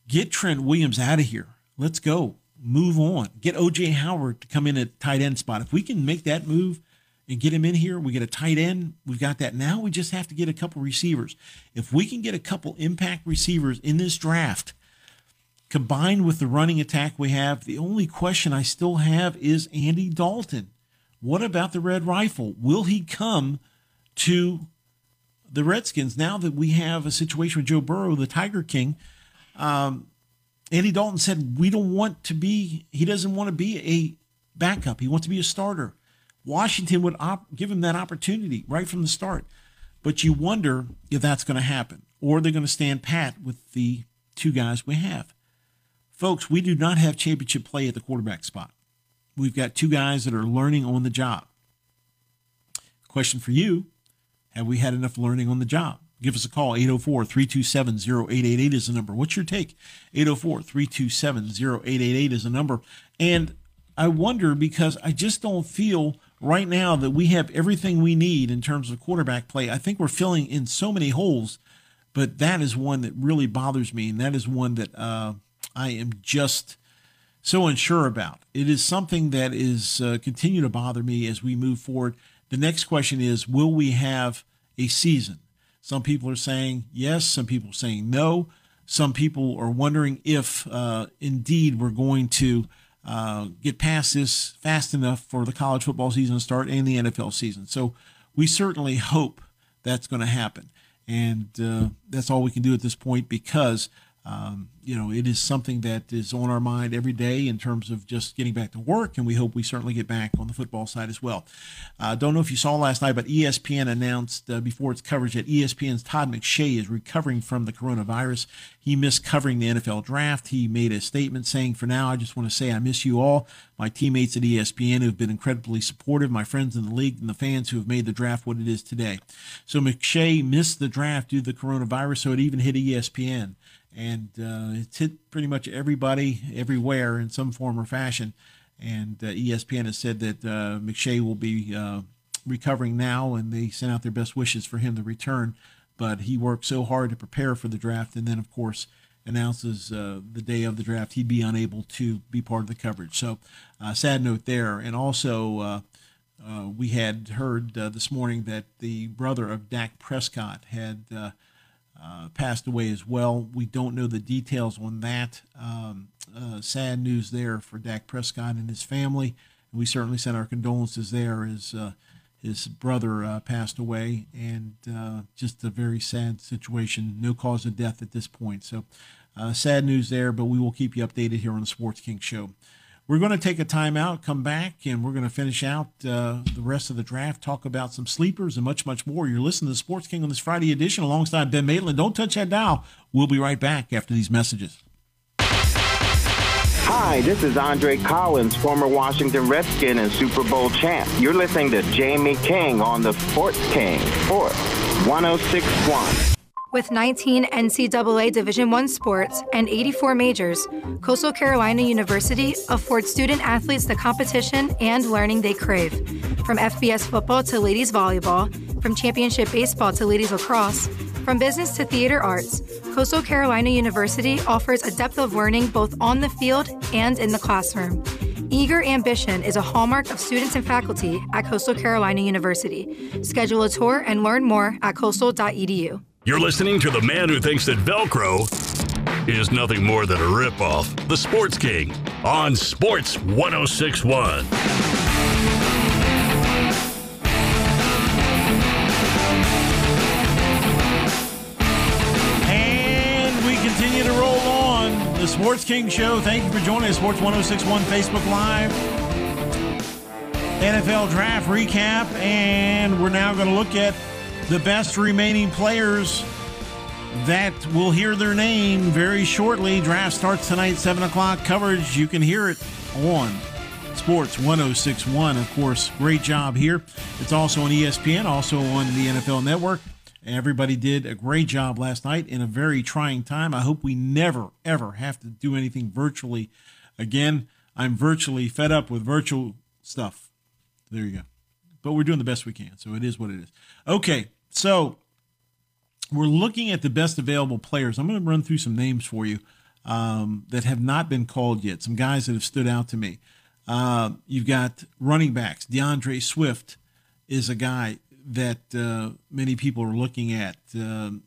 Get Trent Williams out of here. Let's go. Move on. Get O.J. Howard to come in at tight end spot. If we can make that move and get him in here, we get a tight end. We've got that. Now we just have to get a couple receivers. If we can get a couple impact receivers in this draft, combined with the running attack we have, the only question I still have is Andy Dalton. What about the Red Rifle? Will he come to the Redskins now that we have a situation with Joe Burrow, the Tiger King? Andy Dalton said, he doesn't want to be a backup. He wants to be a starter. Washington would give him that opportunity right from the start. But you wonder if that's going to happen, or they're going to stand pat with the 2 guys we have. Folks, we do not have championship play at the quarterback spot. We've got 2 guys that are learning on the job. Question for you, have we had enough learning on the job? Give us a call. 804-327-0888 is the number. What's your take? 804-327-0888 is the number. And I wonder, because I just don't feel right now that we have everything we need in terms of quarterback play. I think we're filling in so many holes, but that is one that really bothers me, and that is one that I am just so unsure about. It is something that is continue to bother me as we move forward. The next question is, will we have a season? Some people are saying yes. Some people are saying no. Some people are wondering if indeed we're going to get past this fast enough for the college football season to start and the NFL season. So we certainly hope that's going to happen. And that's all we can do at this point, because, it is something that is on our mind every day in terms of just getting back to work. And we hope we certainly get back on the football side as well. Don't know if you saw last night, but ESPN announced before its coverage that ESPN's Todd McShay is recovering from the coronavirus. He missed covering the NFL draft. He made a statement saying, for now, I just want to say I miss you all. My teammates at ESPN who've been incredibly supportive, my friends in the league, and the fans who have made the draft what it is today. So McShay missed the draft due to the coronavirus, so it even hit ESPN. And it's hit pretty much everybody everywhere in some form or fashion. And ESPN has said that McShay will be recovering now, and they sent out their best wishes for him to return. But he worked so hard to prepare for the draft, and then, of course, announces the day of the draft he'd be unable to be part of the coverage. So sad note there. And also we had heard this morning that the brother of Dak Prescott had passed away as well. We don't know the details on that. Sad news there for Dak Prescott and his family. And we certainly send our condolences there as his brother passed away, and just a very sad situation. No cause of death at this point. So sad news there, but we will keep you updated here on the Sports King Show. We're going to take a timeout, come back, and we're going to finish out the rest of the draft, talk about some sleepers and much, much more. You're listening to Sports King on this Friday edition alongside Ben Maitland. Don't touch that dial. We'll be right back after these messages. Hi, this is Andre Collins, former Washington Redskin and Super Bowl champ. You're listening to Jamie King on the Sports King, Sports 106.1. With 19 NCAA Division I sports and 84 majors, Coastal Carolina University affords student athletes the competition and learning they crave. From FBS football to ladies volleyball, from championship baseball to ladies lacrosse, from business to theater arts, Coastal Carolina University offers a depth of learning both on the field and in the classroom. Eager ambition is a hallmark of students and faculty at Coastal Carolina University. Schedule a tour and learn more at coastal.edu. You're listening to the man who thinks that Velcro is nothing more than a ripoff. The Sports King on Sports 106.1. And we continue to roll on the Sports King Show. Thank you for joining us. Sports 106.1 Facebook Live. NFL Draft Recap. And we're now going to look at the best remaining players that will hear their name very shortly. Draft starts tonight, 7 o'clock. Coverage, you can hear it on Sports 106.1. Of course, great job here. It's also on ESPN, also on the NFL Network. Everybody did a great job last night in a very trying time. I hope we never, ever have to do anything virtually again. I'm virtually fed up with virtual stuff. There you go. But we're doing the best we can, so it is what it is. Okay. So we're looking at the best available players. I'm going to run through some names for you that have not been called yet, some guys that have stood out to me. You've got running backs. DeAndre Swift is a guy that many people are looking at. 5'8",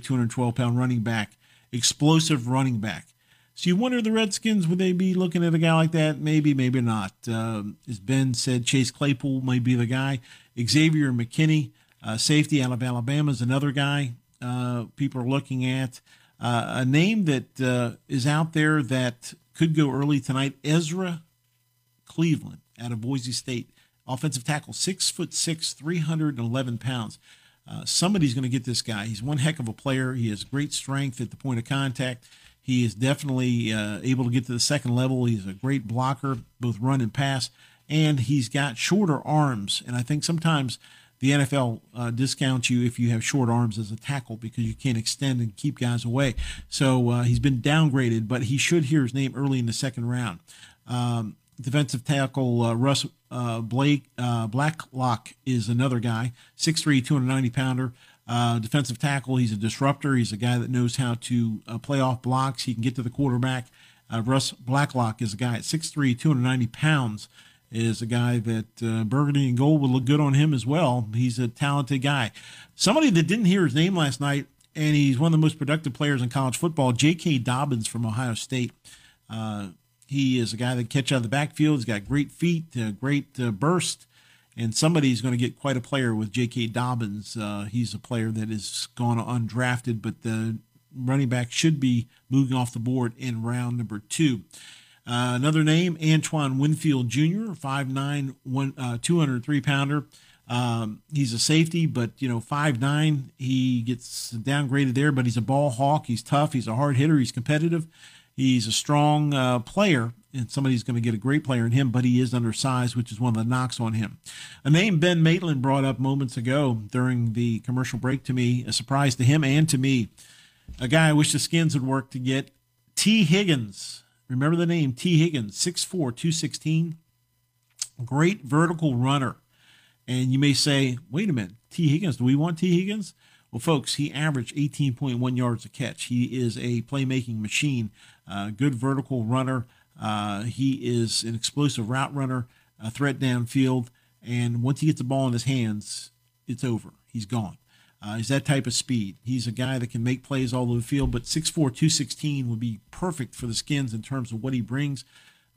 212-pound running back, explosive running back. So you wonder the Redskins, would they be looking at a guy like that? Maybe, maybe not. As Ben said, Chase Claypool may be the guy. Xavier McKinney. Safety out of Alabama is another guy people are looking at. A name that is out there that could go early tonight, Ezra Cleveland out of Boise State. Offensive tackle, 6'6", 311 pounds. Somebody's going to get this guy. He's one heck of a player. He has great strength at the point of contact. He is definitely able to get to the second level. He's a great blocker, both run and pass. And he's got shorter arms. And I think sometimes the NFL discounts you if you have short arms as a tackle because you can't extend and keep guys away. So he's been downgraded, but he should hear his name early in the second round. Defensive tackle Russ Blacklock is another guy, 6'3", 290-pounder. Defensive tackle, he's a disruptor. He's a guy that knows how to play off blocks. He can get to the quarterback. Russ Blacklock is a guy at 6'3", 290 pounds. Is a guy that burgundy and gold would look good on him as well. He's a talented guy. Somebody that didn't hear his name last night, and he's one of the most productive players in college football, J.K. Dobbins from Ohio State. He is a guy that catch out of the backfield. He's got great feet, great burst, and somebody's going to get quite a player with J.K. Dobbins. He's a player that has gone undrafted, but the running back should be moving off the board in round number 2. Another name, Antoine Winfield Jr., 5'9", 203-pounder. He's a safety, but, 5'9", he gets downgraded there, but he's a ball hawk. He's tough. He's a hard hitter. He's competitive. He's a strong player, and somebody's going to get a great player in him, but he is undersized, which is one of the knocks on him. A name Ben Maitland brought up moments ago during the commercial break to me, a surprise to him and to me, a guy I wish the Skins would work to get, T. Higgins. Remember the name, T. Higgins, 6'4", 216. Great vertical runner. And you may say, wait a minute, T. Higgins, do we want T. Higgins? Well, folks, he averaged 18.1 yards a catch. He is a playmaking machine, good vertical runner. He is an explosive route runner, a threat downfield. And once he gets the ball in his hands, it's over. He's gone. He's that type of speed. He's a guy that can make plays all over the field, but 6'4", 216 would be perfect for the Skins in terms of what he brings,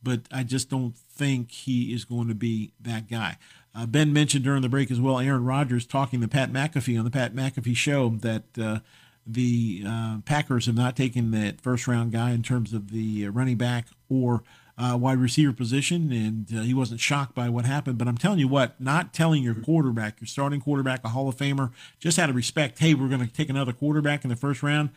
but I just don't think he is going to be that guy. Ben mentioned during the break as well, Aaron Rodgers talking to Pat McAfee on the Pat McAfee show that the Packers have not taken that first-round guy in terms of the running back or wide receiver position, and he wasn't shocked by what happened. But I'm telling you what, not telling your quarterback, your starting quarterback, a Hall of Famer, just out of respect, hey, we're going to take another quarterback in the first round,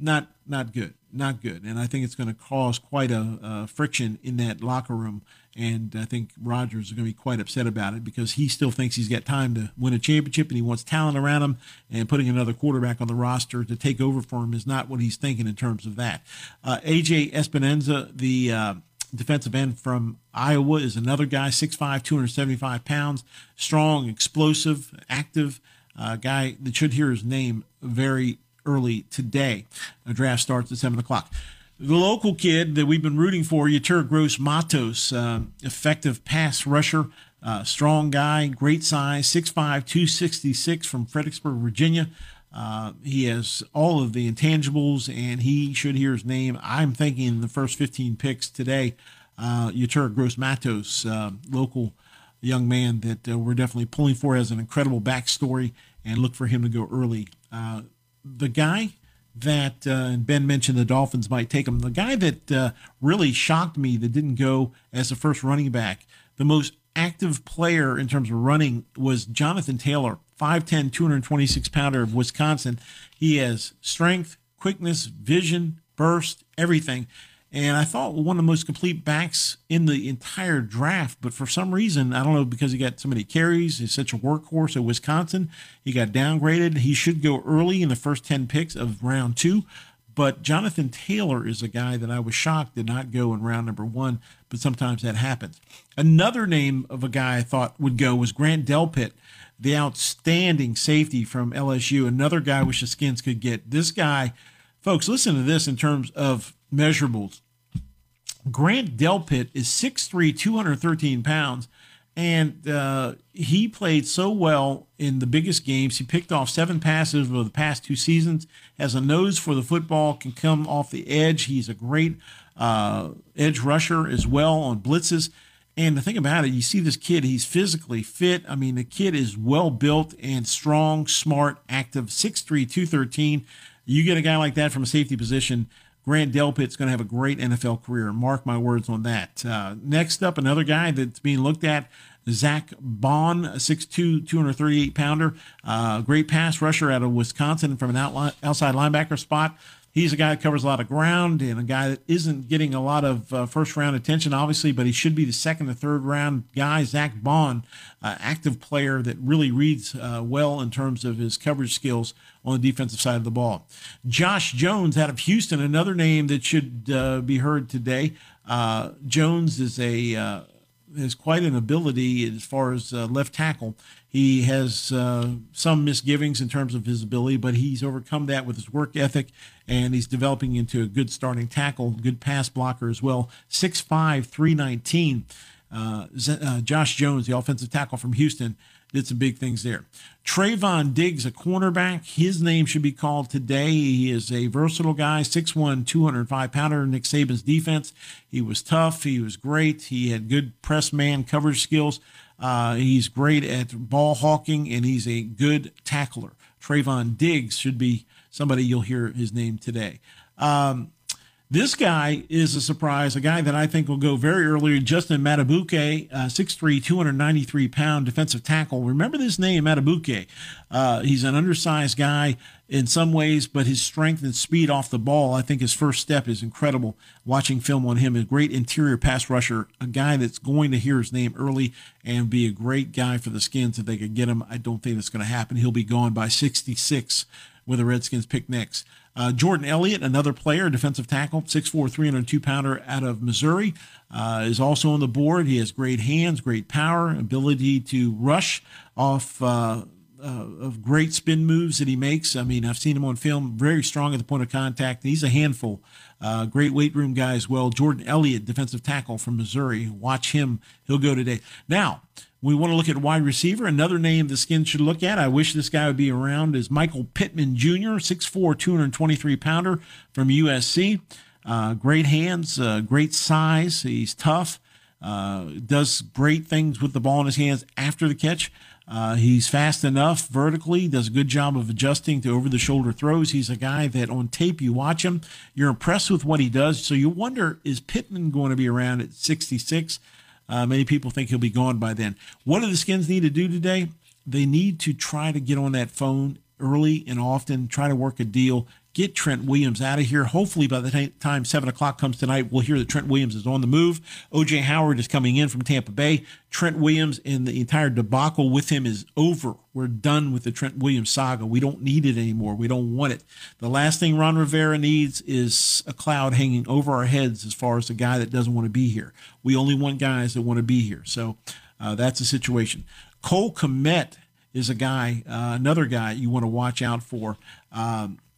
not good. And I think it's going to cause quite a friction in that locker room, and I think Rodgers is going to be quite upset about it because he still thinks he's got time to win a championship and he wants talent around him, and putting another quarterback on the roster to take over for him is not what he's thinking in terms of that. A.J. Espinoza, the defensive end from Iowa, is another guy, 6'5", 275 pounds, strong, explosive, active guy that should hear his name very early today. The draft starts at 7 o'clock. The local kid that we've been rooting for, Yetur Gross-Matos, effective pass rusher, strong guy, great size, 6'5", 266 from Fredericksburg, Virginia. He has all of the intangibles, and he should hear his name, I'm thinking, in the first 15 picks today. Yetur Gross-Matos, local young man that we're definitely pulling for, has an incredible backstory, and look for him to go early. The guy that, and Ben mentioned the Dolphins might take him, the guy that really shocked me that didn't go as the first running back, the most active player in terms of running, was Jonathan Taylor, 5'10", 226-pounder of Wisconsin. He has strength, quickness, vision, burst, everything. And I thought one of the most complete backs in the entire draft, but for some reason, I don't know, because he got so many carries, he's such a workhorse at Wisconsin, he got downgraded. He should go early in the first 10 picks of round 2, but Jonathan Taylor is a guy that I was shocked did not go in round number 1, but sometimes that happens. Another name of a guy I thought would go was Grant Delpit, the outstanding safety from LSU, another guy I wish the Skins could get. This guy, folks, listen to this in terms of measurables. Grant Delpit is 6'3", 213 pounds, and he played so well in the biggest games. He picked off 7 passes over the past 2 seasons, has a nose for the football, can come off the edge. He's a great edge rusher as well on blitzes. And the thing about it, you see this kid, he's physically fit. I mean, the kid is well-built and strong, smart, active, 6'3", 213. You get a guy like that from a safety position, Grant Delpit's going to have a great NFL career. Mark my words on that. Next up, another guy that's being looked at, Zach Bond, 6'2", 238-pounder, great pass rusher out of Wisconsin from an outside linebacker spot. He's a guy that covers a lot of ground and a guy that isn't getting a lot of first-round attention, obviously, but he should be the second or third-round guy. Zach Bond, active player that really reads well in terms of his coverage skills on the defensive side of the ball. Josh Jones out of Houston, another name that should be heard today. Jones is has quite an ability as far as left tackle. He has some misgivings in terms of his ability, but he's overcome that with his work ethic, and he's developing into a good starting tackle, good pass blocker as well. 6'5", 319. Josh Jones, the offensive tackle from Houston, did some big things there. Trayvon Diggs, a cornerback. His name should be called today. He is a versatile guy, 6'1", 205-pounder, Nick Saban's defense. He was tough. He was great. He had good press man coverage skills. He's great at ball hawking, and he's a good tackler. Trayvon Diggs should be somebody you'll hear his name today. This guy is a surprise, a guy that I think will go very early, Justin Matabuke, 6'3", 293-pound defensive tackle. Remember this name, Matabuke. He's an undersized guy in some ways, but his strength and speed off the ball, I think his first step is incredible. Watching film on him, a great interior pass rusher, a guy that's going to hear his name early and be a great guy for the Skins if they could get him. I don't think that's going to happen. He'll be gone by 66 when the Redskins pick next. Jordan Elliott, another player, defensive tackle, 6'4", 302-pounder out of Missouri, is also on the board. He has great hands, great power, ability to rush off of great spin moves that he makes. I mean, I've seen him on film, very strong at the point of contact. He's a handful. Great weight room guy as well. Jordan Elliott, defensive tackle from Missouri. Watch him. He'll go today. Now, We want to look at wide receiver. Another name the Skins should look at, I wish this guy would be around, is Michael Pittman Jr., 6'4", 223-pounder from USC. Great hands, great size. He's tough, does great things with the ball in his hands after the catch. He's fast enough vertically, does a good job of adjusting to over-the-shoulder throws. He's a guy that on tape you watch him, you're impressed with what he does. So you wonder, is Pittman going to be around at 66? Many people think he'll be gone by then. What do the Skins need to do today? They need to try to get on that phone early and often, try to work a deal, get Trent Williams out of here. Hopefully by the time 7 o'clock comes tonight, we'll hear that Trent Williams is on the move. O.J. Howard is coming in from Tampa Bay. Trent Williams and the entire debacle with him is over. We're done with the Trent Williams saga. We don't need it anymore. We don't want it. The last thing Ron Rivera needs is a cloud hanging over our heads as far as the guy that doesn't want to be here. We only want guys that want to be here. So that's the situation. Cole Kmet is a guy, another guy you want to watch out for.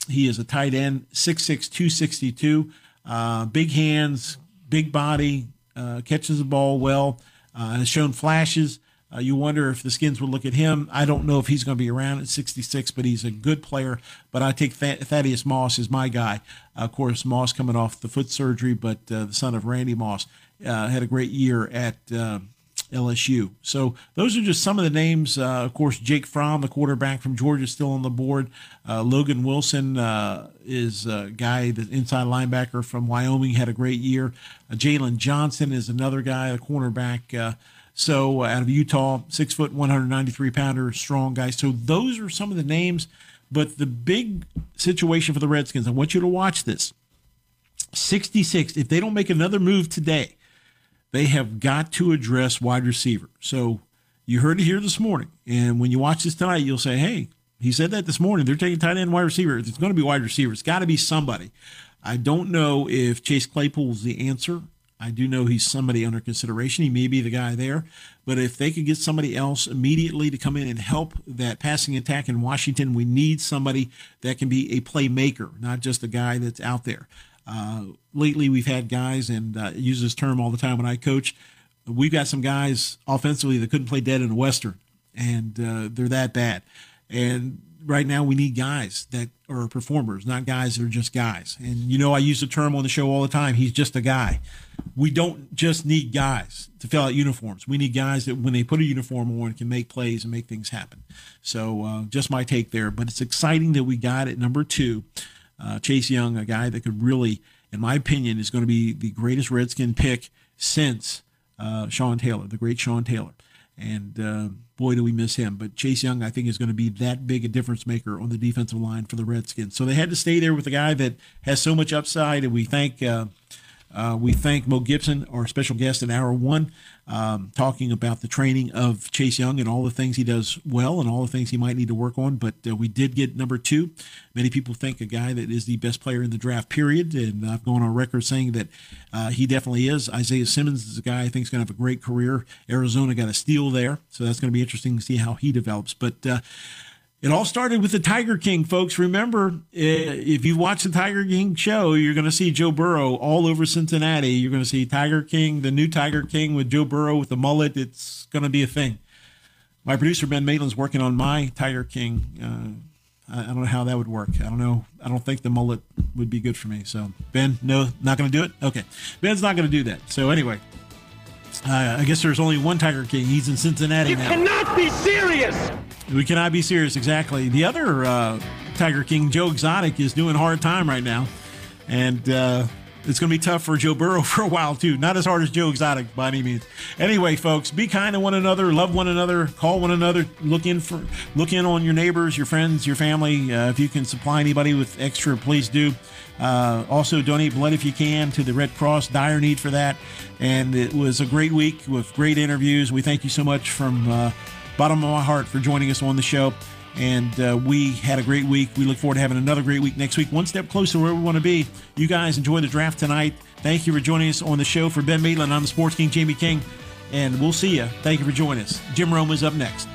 He is a tight end, 6'6", 262, big hands, big body, catches the ball well, has shown flashes. You wonder if the Skins would look at him. I don't know if he's going to be around at 66, but he's a good player. But I take Thaddeus Moss as my guy. Of course, Moss coming off the foot surgery, but the son of Randy Moss had a great year at LSU. So those are just some of the names. Of course, Jake Fromm, the quarterback from Georgia, is still on the board. Logan Wilson is a guy, the inside linebacker from Wyoming, had a great year. Jalen Johnson is another guy, the cornerback. Out of Utah, 6 foot, 193 pounder, strong guy. So those are some of the names. But the big situation for the Redskins, I want you to watch this. 66, if they don't make another move today, they have got to address wide receiver. So you heard it here this morning. And when you watch this tonight, you'll say, hey, he said that this morning. They're taking tight end, wide receiver. It's going to be wide receiver. It's got to be somebody. I don't know if Chase Claypool's the answer. I do know he's somebody under consideration. He may be the guy there. But if they could get somebody else immediately to come in and help that passing attack in Washington, we need somebody that can be a playmaker, not just a guy that's out there. Lately, we've had guys, and I use this term all the time when I coach, we've got some guys offensively that couldn't play dead in a Western, and they're that bad. And right now we need guys that are performers, not guys that are just guys. And, you know, I use the term on the show all the time, he's just a guy. We don't just need guys to fill out uniforms. We need guys that when they put a uniform on can make plays and make things happen. So just my take there. But it's exciting that we got at number 2. Chase Young, a guy that could really, in my opinion, is going to be the greatest Redskin pick since Sean Taylor, the great Sean Taylor. And boy, do we miss him. But Chase Young, I think, is going to be that big a difference maker on the defensive line for the Redskins. So they had to stay there with a guy that has so much upside. And we thank Mo Gibson, our special guest in hour one, talking about the training of Chase Young and all the things he does well and all the things he might need to work on. But we did get number 2. Many people think a guy that is the best player in the draft, period. And I've gone on record saying that he definitely is. Isaiah Simmons is a guy I think is going to have a great career. Arizona got a steal there. So that's going to be interesting to see how he develops. But it all started with the Tiger King, folks. Remember, if you watch the Tiger King show, you're going to see Joe Burrow all over Cincinnati. You're going to see Tiger King, the new Tiger King with Joe Burrow with the mullet. It's going to be a thing. My producer, Ben Maitland's working on my Tiger King. I don't know how that would work. I don't know. I don't think the mullet would be good for me. So, Ben, no, not going to do it? Okay. Ben's not going to do that. So, anyway, I guess there's only one Tiger King. He's in Cincinnati now. You cannot be serious! We cannot be serious, exactly. The other Tiger King, Joe Exotic, is doing a hard time right now. And it's going to be tough for Joe Burrow for a while, too. Not as hard as Joe Exotic by any means. Anyway, folks, be kind to one another, love one another, call one another, look in on your neighbors, your friends, your family. If you can supply anybody with extra, please do. Also, donate blood if you can to the Red Cross. Dire need for that. And it was a great week with great interviews. We thank you so much from bottom of my heart for joining us on the show. And we had a great week. We look forward to having another great week next week. One step closer to where we want to be. You guys enjoy the draft tonight. Thank you for joining us on the show. For Ben Maitland, I'm the Sports King, Jamie King. And we'll see you. Thank you for joining us. Jim Rome is up next.